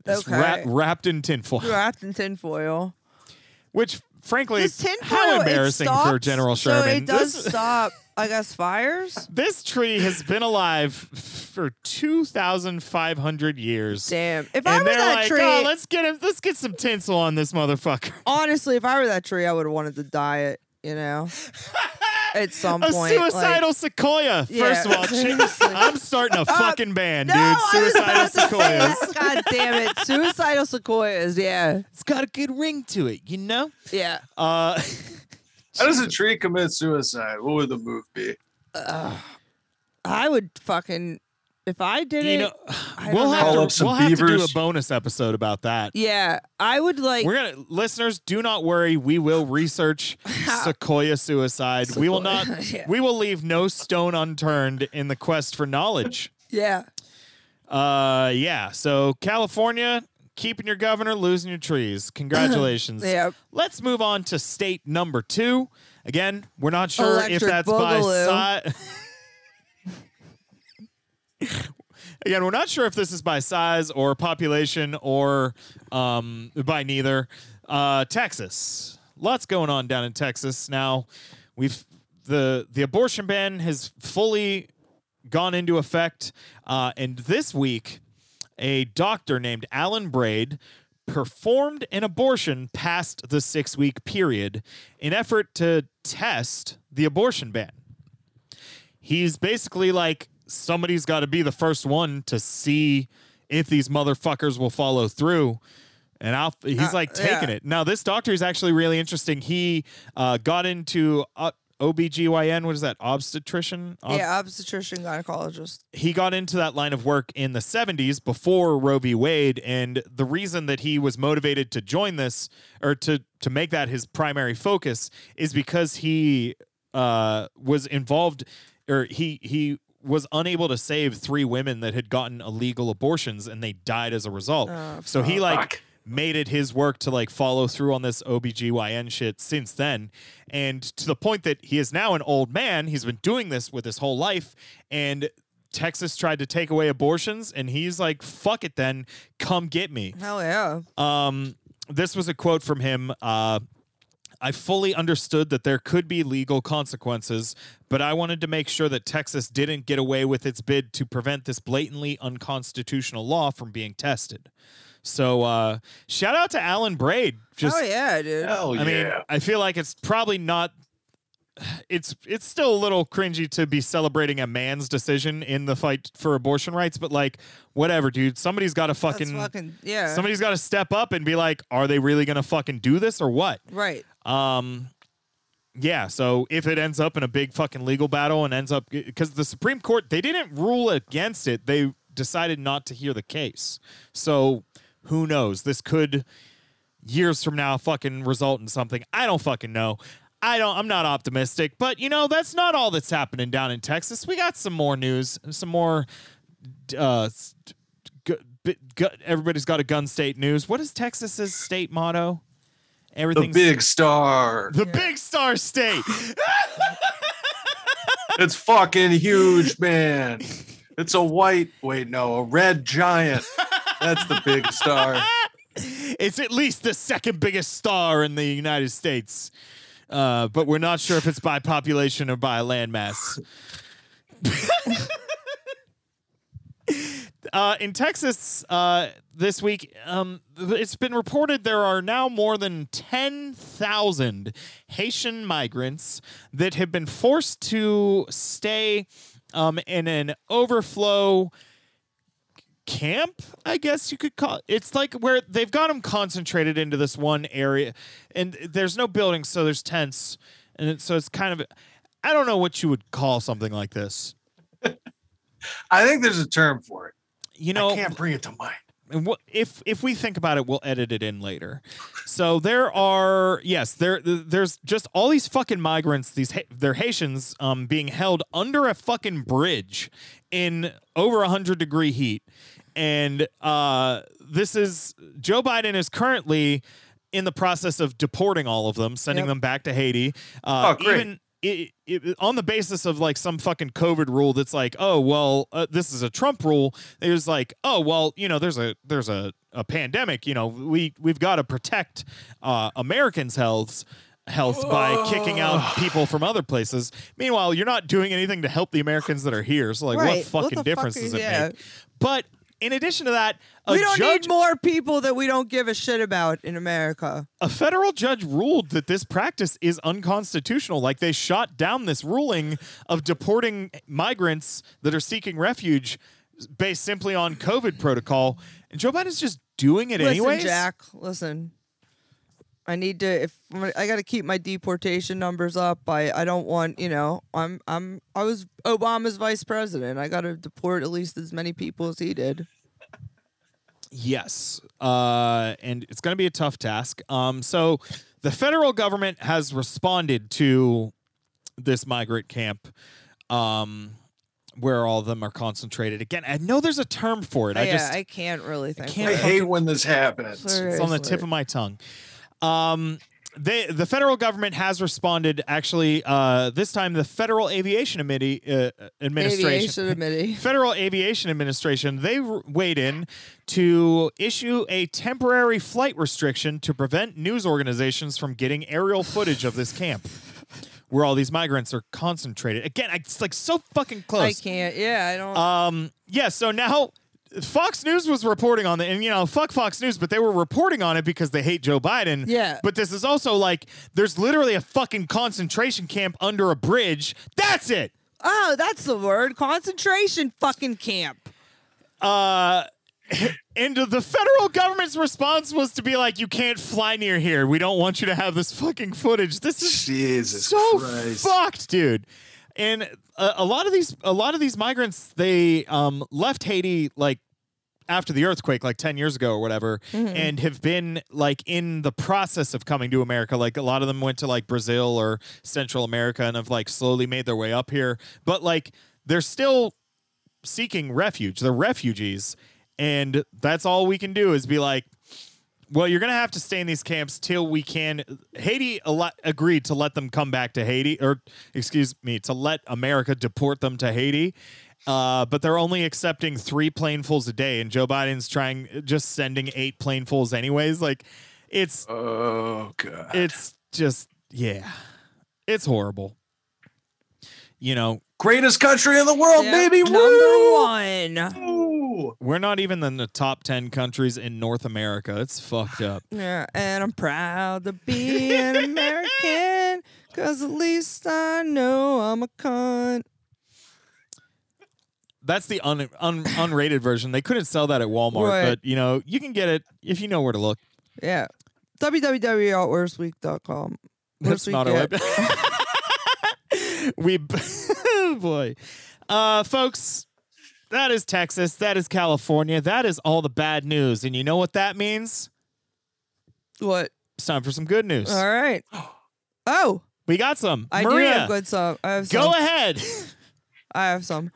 It's wrapped in tinfoil. Which frankly, how embarrassing for General Sherman. So it does stop, I guess, fires? This tree has been alive for 2,500 years. Damn. Let's get some tinsel on this motherfucker. Honestly, if I were that tree, I would have wanted to dye it, you know? At some point. A suicidal sequoia. Yeah, first of all, I'm starting a fucking band, dude. Suicidal sequoias. God damn it. Suicidal sequoias, yeah. It's got a good ring to it, you know? Yeah. How does a tree commit suicide? What would the move be? I would fucking... If I did it... We'll have to do a bonus episode about that. Yeah, I would like... Listeners, do not worry. We will research sequoia suicide. We will not... yeah. We will leave no stone unturned in the quest for knowledge. Yeah. So California... Keeping your governor, losing your trees. Congratulations. Yep. Let's move on to state number 2. Again, we're not sure if that's Boogaloo. Again, we're not sure if this is by size or population or by neither. Texas. Lots going on down in Texas. Now, the abortion ban has fully gone into effect. And this week... a doctor named Alan Braid performed an abortion past the 6-week period in effort to test the abortion ban. He's basically like, somebody's got to be the first one to see if these motherfuckers will follow through. And he's taking it. Now, this doctor is actually really interesting. He got into... OBGYN, what is that? Obstetrician? Obstetrician gynecologist. He got into that line of work in the 70s before Roe v. Wade, and the reason that he was motivated to join this, or to make that his primary focus, is because he was involved, or he was unable to save 3 women that had gotten illegal abortions, and they died as a result. So he, made it his work to follow through on this OBGYN shit since then. And to the point that he is now an old man. He's been doing this with his whole life. And Texas tried to take away abortions. And he's like, fuck it then. Come get me. Hell yeah. This was a quote from him. I fully understood that there could be legal consequences, but I wanted to make sure that Texas didn't get away with its bid to prevent this blatantly unconstitutional law from being tested. So shout out to Alan Braid. Oh yeah, dude. I mean, I feel like it's probably not. It's still a little cringy to be celebrating a man's decision in the fight for abortion rights, but whatever, dude. Somebody's got to Somebody's got to step up and be like, are they really gonna fucking do this or what? Right. Yeah, so if it ends up in a big fucking legal battle and ends up because the Supreme Court, they didn't rule against it, they decided not to hear the case. So. Who knows? This could, years from now, fucking result in something. I don't fucking know. I'm not optimistic. But, that's not all that's happening down in Texas. We got some more news. Some more... everybody's got a gun state news. What is Texas's state motto? Everything's the big star. The big star state. It's fucking huge, man. It's a red giant. That's the big star. It's at least the second biggest star in the United States. But we're not sure if it's by population or by landmass. In Texas this week, it's been reported there are now more than 10,000 Haitian migrants that have been forced to stay in an overflow camp, I guess you could call it. It's like where they've got them concentrated into this one area, and there's no buildings, so there's tents, and so it's kind of, I don't know what you would call something like this. I think there's a term for it. You know, I can't bring it to mind. And if we think about it, we'll edit it in later. So there are, yes, there's just all these fucking migrants. They're Haitians being held under a fucking bridge in over 100-degree heat. And this is, Joe Biden is currently in the process of deporting all of them, sending them back to Haiti. Oh, great. Even, on the basis of like some fucking COVID rule that's like, oh, well, this is a Trump rule. There's like, oh, well, you know, there's a pandemic. You know, we've got to protect Americans' health by kicking out people from other places. Meanwhile, you're not doing anything to help the Americans that are here. So like, right. what difference does it make? But in addition to that, we don't need more people that we don't give a shit about in America. A federal judge ruled that this practice is unconstitutional. Like, they shot down this ruling of deporting migrants that are seeking refuge based simply on COVID protocol. And Joe Biden's just doing it anyways. Jack, listen. I need to. I got to keep my deportation numbers up. I don't want, you know. I was Obama's vice president. I got to deport at least as many people as he did. Yes, and it's going to be a tough task. So the federal government has responded to this migrant camp, where all of them are concentrated. Again, I know there's a term for it. I can't really think. I hate when this happens. Seriously. It's on the tip of my tongue. The federal government has responded. Actually, this time the Federal Aviation Administration, they weighed in to issue a temporary flight restriction to prevent news organizations from getting aerial footage of this camp where all these migrants are concentrated. Again, it's like so fucking close. I can't. Yeah, I don't. Yeah. So now. Fox News was reporting on it, and, you know, fuck Fox News, but they were reporting on it because they hate Joe Biden. Yeah. But this is also like, there's literally a fucking concentration camp under a bridge. That's it. Oh, that's the word. Concentration fucking camp. And the federal government's response was to be like, you can't fly near here. We don't want you to have this fucking footage. This is Jesus so Christ. Fucked, dude. And a lot of these migrants, they left Haiti like after the earthquake, like 10 years ago or whatever, and have been like in the process of coming to America. Like a lot of them went to like Brazil or Central America and have like slowly made their way up here. But like they're still seeking refuge. They're refugees. And that's all we can do is be like, well, you're going to have to stay in these camps till we can. Haiti agreed to let them come back to Haiti, or excuse me, to let America deport them to Haiti. But they're only accepting 3 planefuls a day. And Joe Biden's sending 8 planefuls anyways. Like it's, oh God, it's just, yeah, it's horrible. You know, greatest country in the world, baby. Number one. Ooh. We're not even in the top 10 countries in North America. It's fucked up. Yeah, and I'm proud to be an American, because at least I know I'm a cunt. That's the unrated version. They couldn't sell that at Walmart, but, you know, you can get it if you know where to look. Yeah. www.worstweek.com. That's not our website. Boy. Folks, that is Texas. That is California. That is all the bad news. And you know what that means? What? It's time for some good news. All right. Oh. We got some. Maria, do have good stuff. I have some. Go ahead. I have some.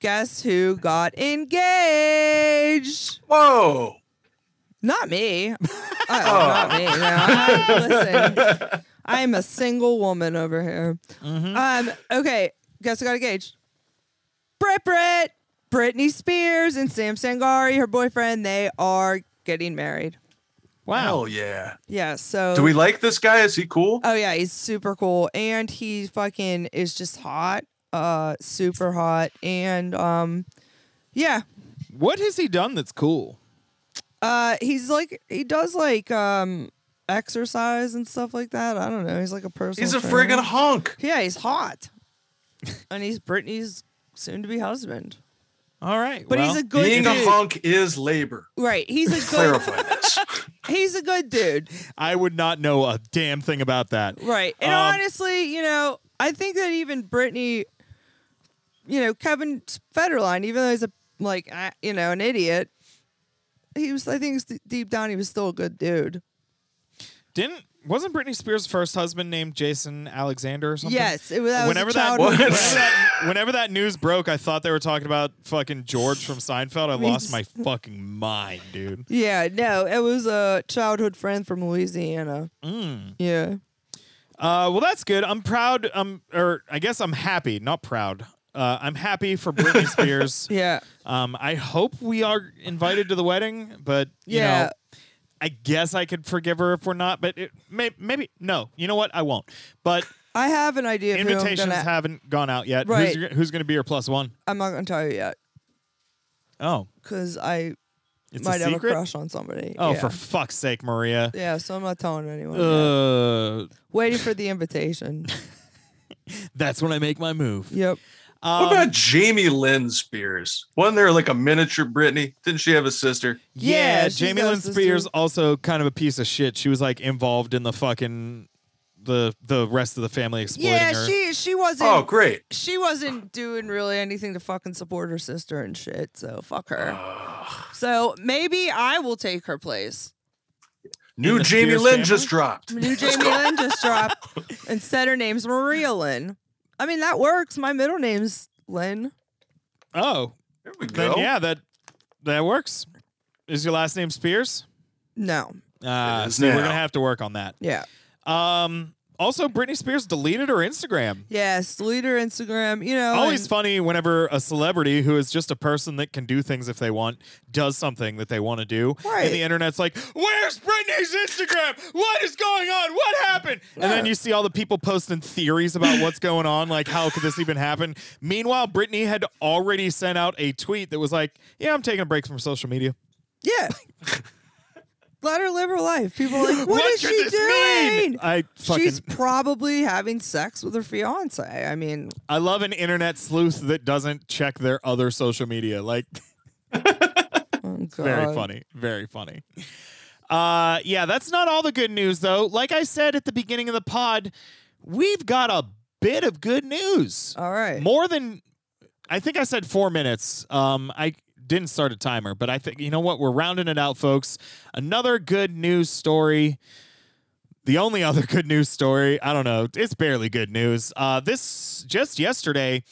Guess who got engaged? Whoa. Not me. Not me. No, listen. I'm a single woman over here. Okay, guess who got engaged? Brit. Britney Spears and Sam Sangari, her boyfriend, they are getting married. Wow. Hell yeah. Yeah, so. Do we like this guy? Is he cool? Oh, yeah, he's super cool. And he fucking is just hot. Super hot. And, yeah, What has he done that's cool? He's like, he does like exercise and stuff like that. I don't know. He's like a personal trainer. Friggin' hunk. Yeah, he's hot. And he's Britney's soon-to-be husband. All right. But well, he's a good dude. Being a hunk is labor. Right. He's a good clarify this. He's a good dude. I would not know a damn thing about that. Right. And honestly, you know, I think that even Britney, you know, Kevin Federline, even though he's a, like, you know, an idiot, he was, I think deep down, he was still a good dude. Wasn't Britney Spears' first husband named Jason Alexander or something? Yes, it was. Whenever that news broke, I thought they were talking about fucking George from Seinfeld. I lost my fucking mind, dude. Yeah, no, it was a childhood friend from Louisiana. Mm. Yeah. Well, that's good. I'm proud. I guess I'm happy. Not proud. I'm happy for Britney Spears. Yeah. I hope we are invited to the wedding, but you know. I guess I could forgive her if we're not, but maybe no. You know what? I won't. But I have an idea. Invitations haven't gone out yet. Right. Who's going to be your plus one? I'm not going to tell you yet. Oh, because I might have a crush on somebody. Oh, yeah. For fuck's sake, Maria! Yeah, so I'm not telling anyone. Waiting for the invitation. That's when I make my move. Yep. What about Jamie Lynn Spears? Wasn't there like a miniature Britney? Didn't she have a sister? Yeah, Jamie Lynn Spears also kind of a piece of shit. She was like involved in the fucking the rest of the family exploiting her. Yeah, she wasn't. Oh, great. She wasn't doing really anything to fucking support her sister and shit. So fuck her. So maybe I will take her place. New Jamie Lynn just dropped. New Jamie Lynn just dropped. Instead, her name's Maria Lynn. I mean, that works. My middle name's Lynn. Oh. There we go. Then, yeah, that works. Is your last name Spears? No. So we're going to have to work on that. Yeah. Also, Britney Spears deleted her Instagram. Yes, deleted her Instagram. You know, always funny whenever a celebrity who is just a person that can do things if they want does something that they want to do, right. And the internet's like, "Where's Britney's Instagram? What is going on? What happened?" No. And then you see all the people posting theories about what's going on, like how could this even happen? Meanwhile, Britney had already sent out a tweet that was like, "Yeah, I'm taking a break from social media." Yeah. Let her live her life. People are like, what is she doing? She's probably having sex with her fiance. I mean, I love an internet sleuth that doesn't check their other social media. Like, oh, very funny. Very funny. Yeah, that's not all the good news, though. Like I said at the beginning of the pod, we've got a bit of good news. All right. More than, I think I said 4 minutes. I didn't start a timer, but I think, you know what? We're rounding it out, folks. Another good news story. The only other good news story. I don't know. It's barely good news. This just yesterday,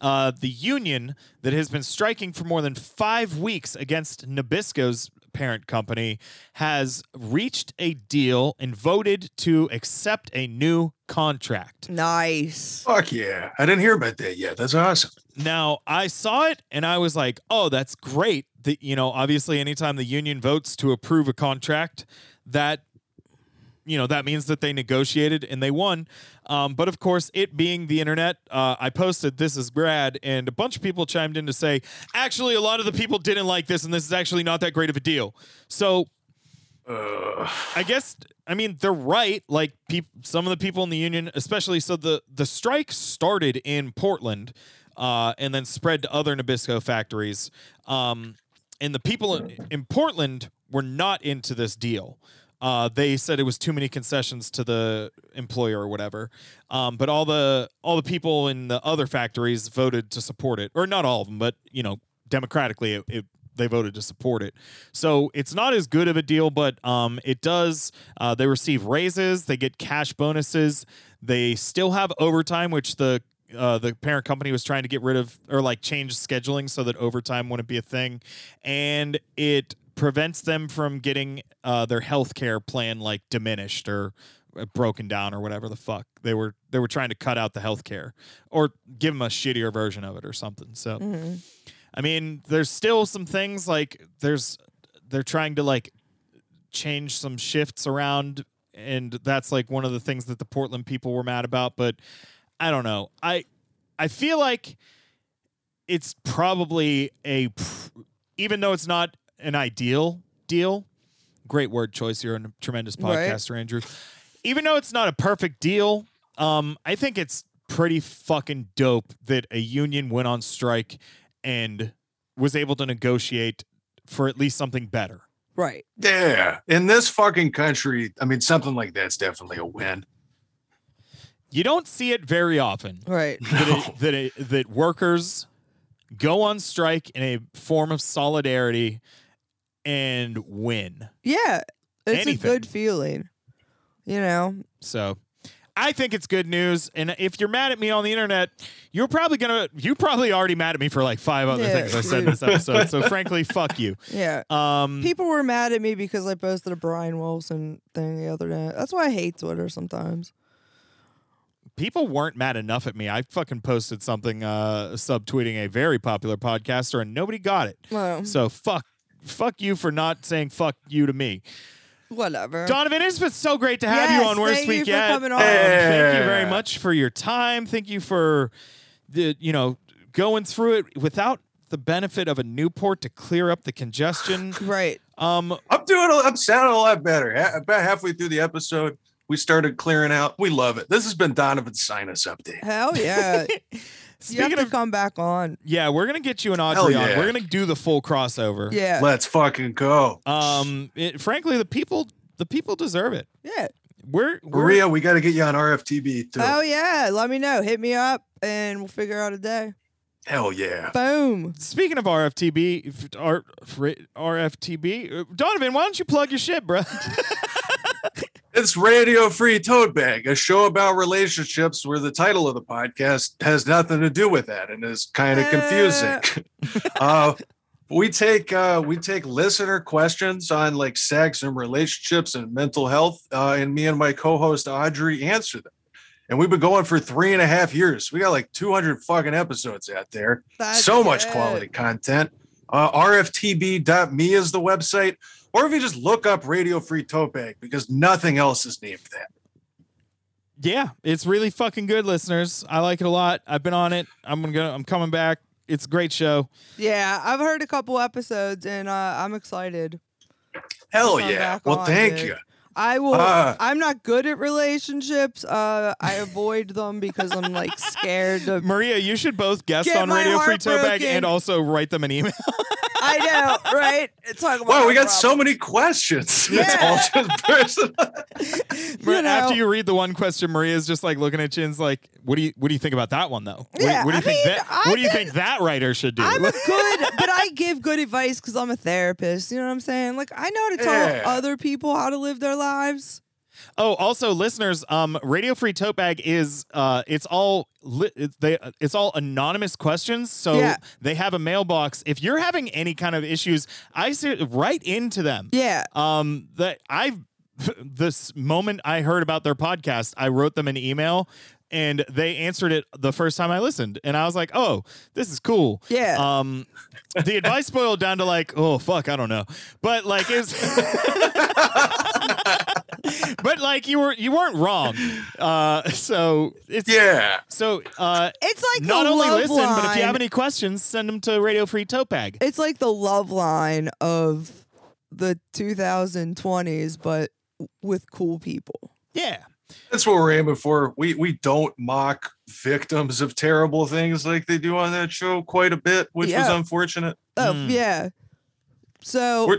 the union that has been striking for more than 5 weeks against Nabisco's parent company has reached a deal and voted to accept a new contract. Nice. Fuck yeah. I didn't hear about that yet. That's awesome. Now, I saw it and I was like, oh, that's great. That, you know, obviously, anytime the union votes to approve a contract, that, you know, that means that they negotiated and they won. But of course, it being the internet, I posted this is rad, and a bunch of people chimed in to say, actually, a lot of the people didn't like this, and this is actually not that great of a deal. So I guess, I mean, they're right. Like some of the people in the union, especially. So the strike started in Portland and then spread to other Nabisco factories. And the people in Portland were not into this deal. They said it was too many concessions to the employer or whatever. But all the people in the other factories voted to support it, or not all of them, but you know, democratically they voted to support it. So it's not as good of a deal, but it does. They receive raises, they get cash bonuses, they still have overtime, which the parent company was trying to get rid of, or like change scheduling so that overtime wouldn't be a thing, and it prevents them from getting their healthcare plan like diminished or broken down or whatever the fuck they were trying to cut out the healthcare or give them a shittier version of it or something. So, mm-hmm. I mean, there's still some things like they're trying to like change some shifts around, and that's like one of the things that the Portland people were mad about. But I don't know. I feel like it's probably a even though it's not an ideal deal, great word choice. You're a tremendous podcaster, right, Andrew. Even though it's not a perfect deal, I think it's pretty fucking dope that a union went on strike and was able to negotiate for at least something better. Right. Yeah. In this fucking country, I mean, something like that's definitely a win. You don't see it very often. Right. That workers go on strike in a form of solidarity and win. Yeah. It's a good feeling, you know? So I think it's good news. And if you're mad at me on the internet, you're probably already mad at me for like five other things I said in this episode. So frankly, fuck you. Yeah. People were mad at me because I posted a Brian Wilson thing the other day. That's why I hate Twitter sometimes. People weren't mad enough at me. I fucking posted something subtweeting a very popular podcaster and nobody got it. Well, so fuck you for not saying fuck you to me. Whatever. Donovan, it's been so great to have you on Worst Week Yet. Thank you for coming on. Thank you very much for your time. Thank you for going through it without the benefit of a Newport to clear up the congestion. Right. I'm sounding a lot better. About halfway through the episode, we started clearing out. We love it. This has been Donovan's sinus update. Hell yeah. Speaking of, come back on. Yeah, we're going to get you and Audrey on. We're going to do the full crossover. Yeah. Let's fucking go. Frankly, the people deserve it. Yeah. Maria, we got to get you on RFTB too. Oh yeah, let me know. Hit me up and we'll figure out a day. Hell yeah. Boom. Speaking of RFTB, RFTB, Donovan, why don't you plug your shit, bro? It's Radio Free Tote Bag, a show about relationships where the title of the podcast has nothing to do with that and is kind of confusing. We take listener questions on like sex and relationships and mental health, and me and my co-host Audrey answer them. And we've been going for 3.5 years. We got like 200 fucking episodes out there. That's so much quality content. RFTB.me is the website. Or if you just look up Radio Free Tote Bag, because nothing else is named that. Yeah, it's really fucking good, listeners. I like it a lot. I've been on it. I'm coming back. It's a great show. Yeah, I've heard a couple episodes, and I'm excited. Hell yeah! Well, thank you. I will. I'm not good at relationships. I avoid them because I'm like scared. Maria, you should both guest on Radio Free Tote Bag and also write them an email. I know, right? Talk about we got so many questions. Yeah. It's all just personal. After you read the one question, Maria's just like looking at you and is like, what do you think about that one though? Yeah, what do you think that writer should do? I'm but I give good advice because I'm a therapist. You know what I'm saying? Like I know how to tell other people how to live their lives. Oh, also listeners, Radio Free Tote Bag is it's all anonymous questions, so they have a mailbox. If you're having any kind of issues, I say write into them. Yeah. This moment I heard about their podcast, I wrote them an email and they answered it the first time I listened, and I was like, "Oh, this is cool." Yeah. The advice boiled down to like, "Oh fuck, I don't know," but like it's. But like you weren't wrong. So it's it's like not only listen, line. But if you have any questions, send them to Radio Free Tote Bag. It's like the love line of the 2020s, but with cool people. Yeah, that's what we're aiming for. We don't mock victims of terrible things like they do on that show quite a bit, which was unfortunate. Oh yeah, so.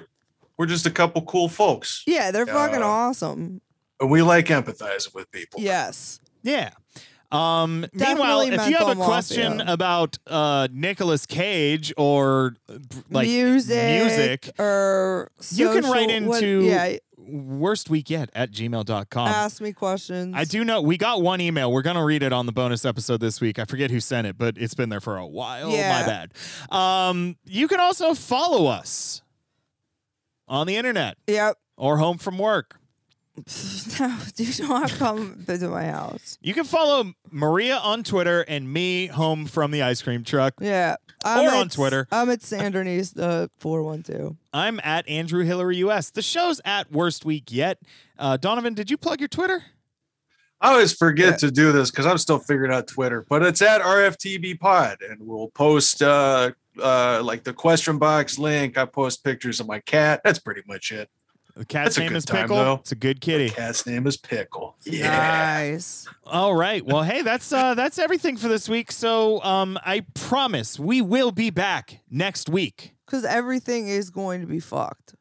We're just a couple cool folks. Yeah, they're fucking awesome. We like empathizing with people. Yes. Yeah. Meanwhile, if you have a question about Nicolas Cage or like music or social, you can write into worstweekyet@gmail.com. Ask me questions. I do know. We got one email. We're going to read it on the bonus episode this week. I forget who sent it, but it's been there for a while. Yeah. My bad. You can also follow us. On the internet. Yep. Or home from work. No, you don't have to come visit my house. You can follow Maria on Twitter and me home from the ice cream truck. Yeah. On Twitter. I'm at Sandernese412. I'm at Andrew Hillary US. The show's at Worst Week Yet. Donovan, did you plug your Twitter? I always forget to do this because I'm still figuring out Twitter, but it's at RFTB Pod, and we'll post like the question box link. I post pictures of my cat. That's pretty much it. The cat's name is Pickle. It's a good kitty. The cat's name is Pickle. Yeah. Nice. All right. Well, hey, that's everything for this week. So I promise we will be back next week. Because everything is going to be fucked.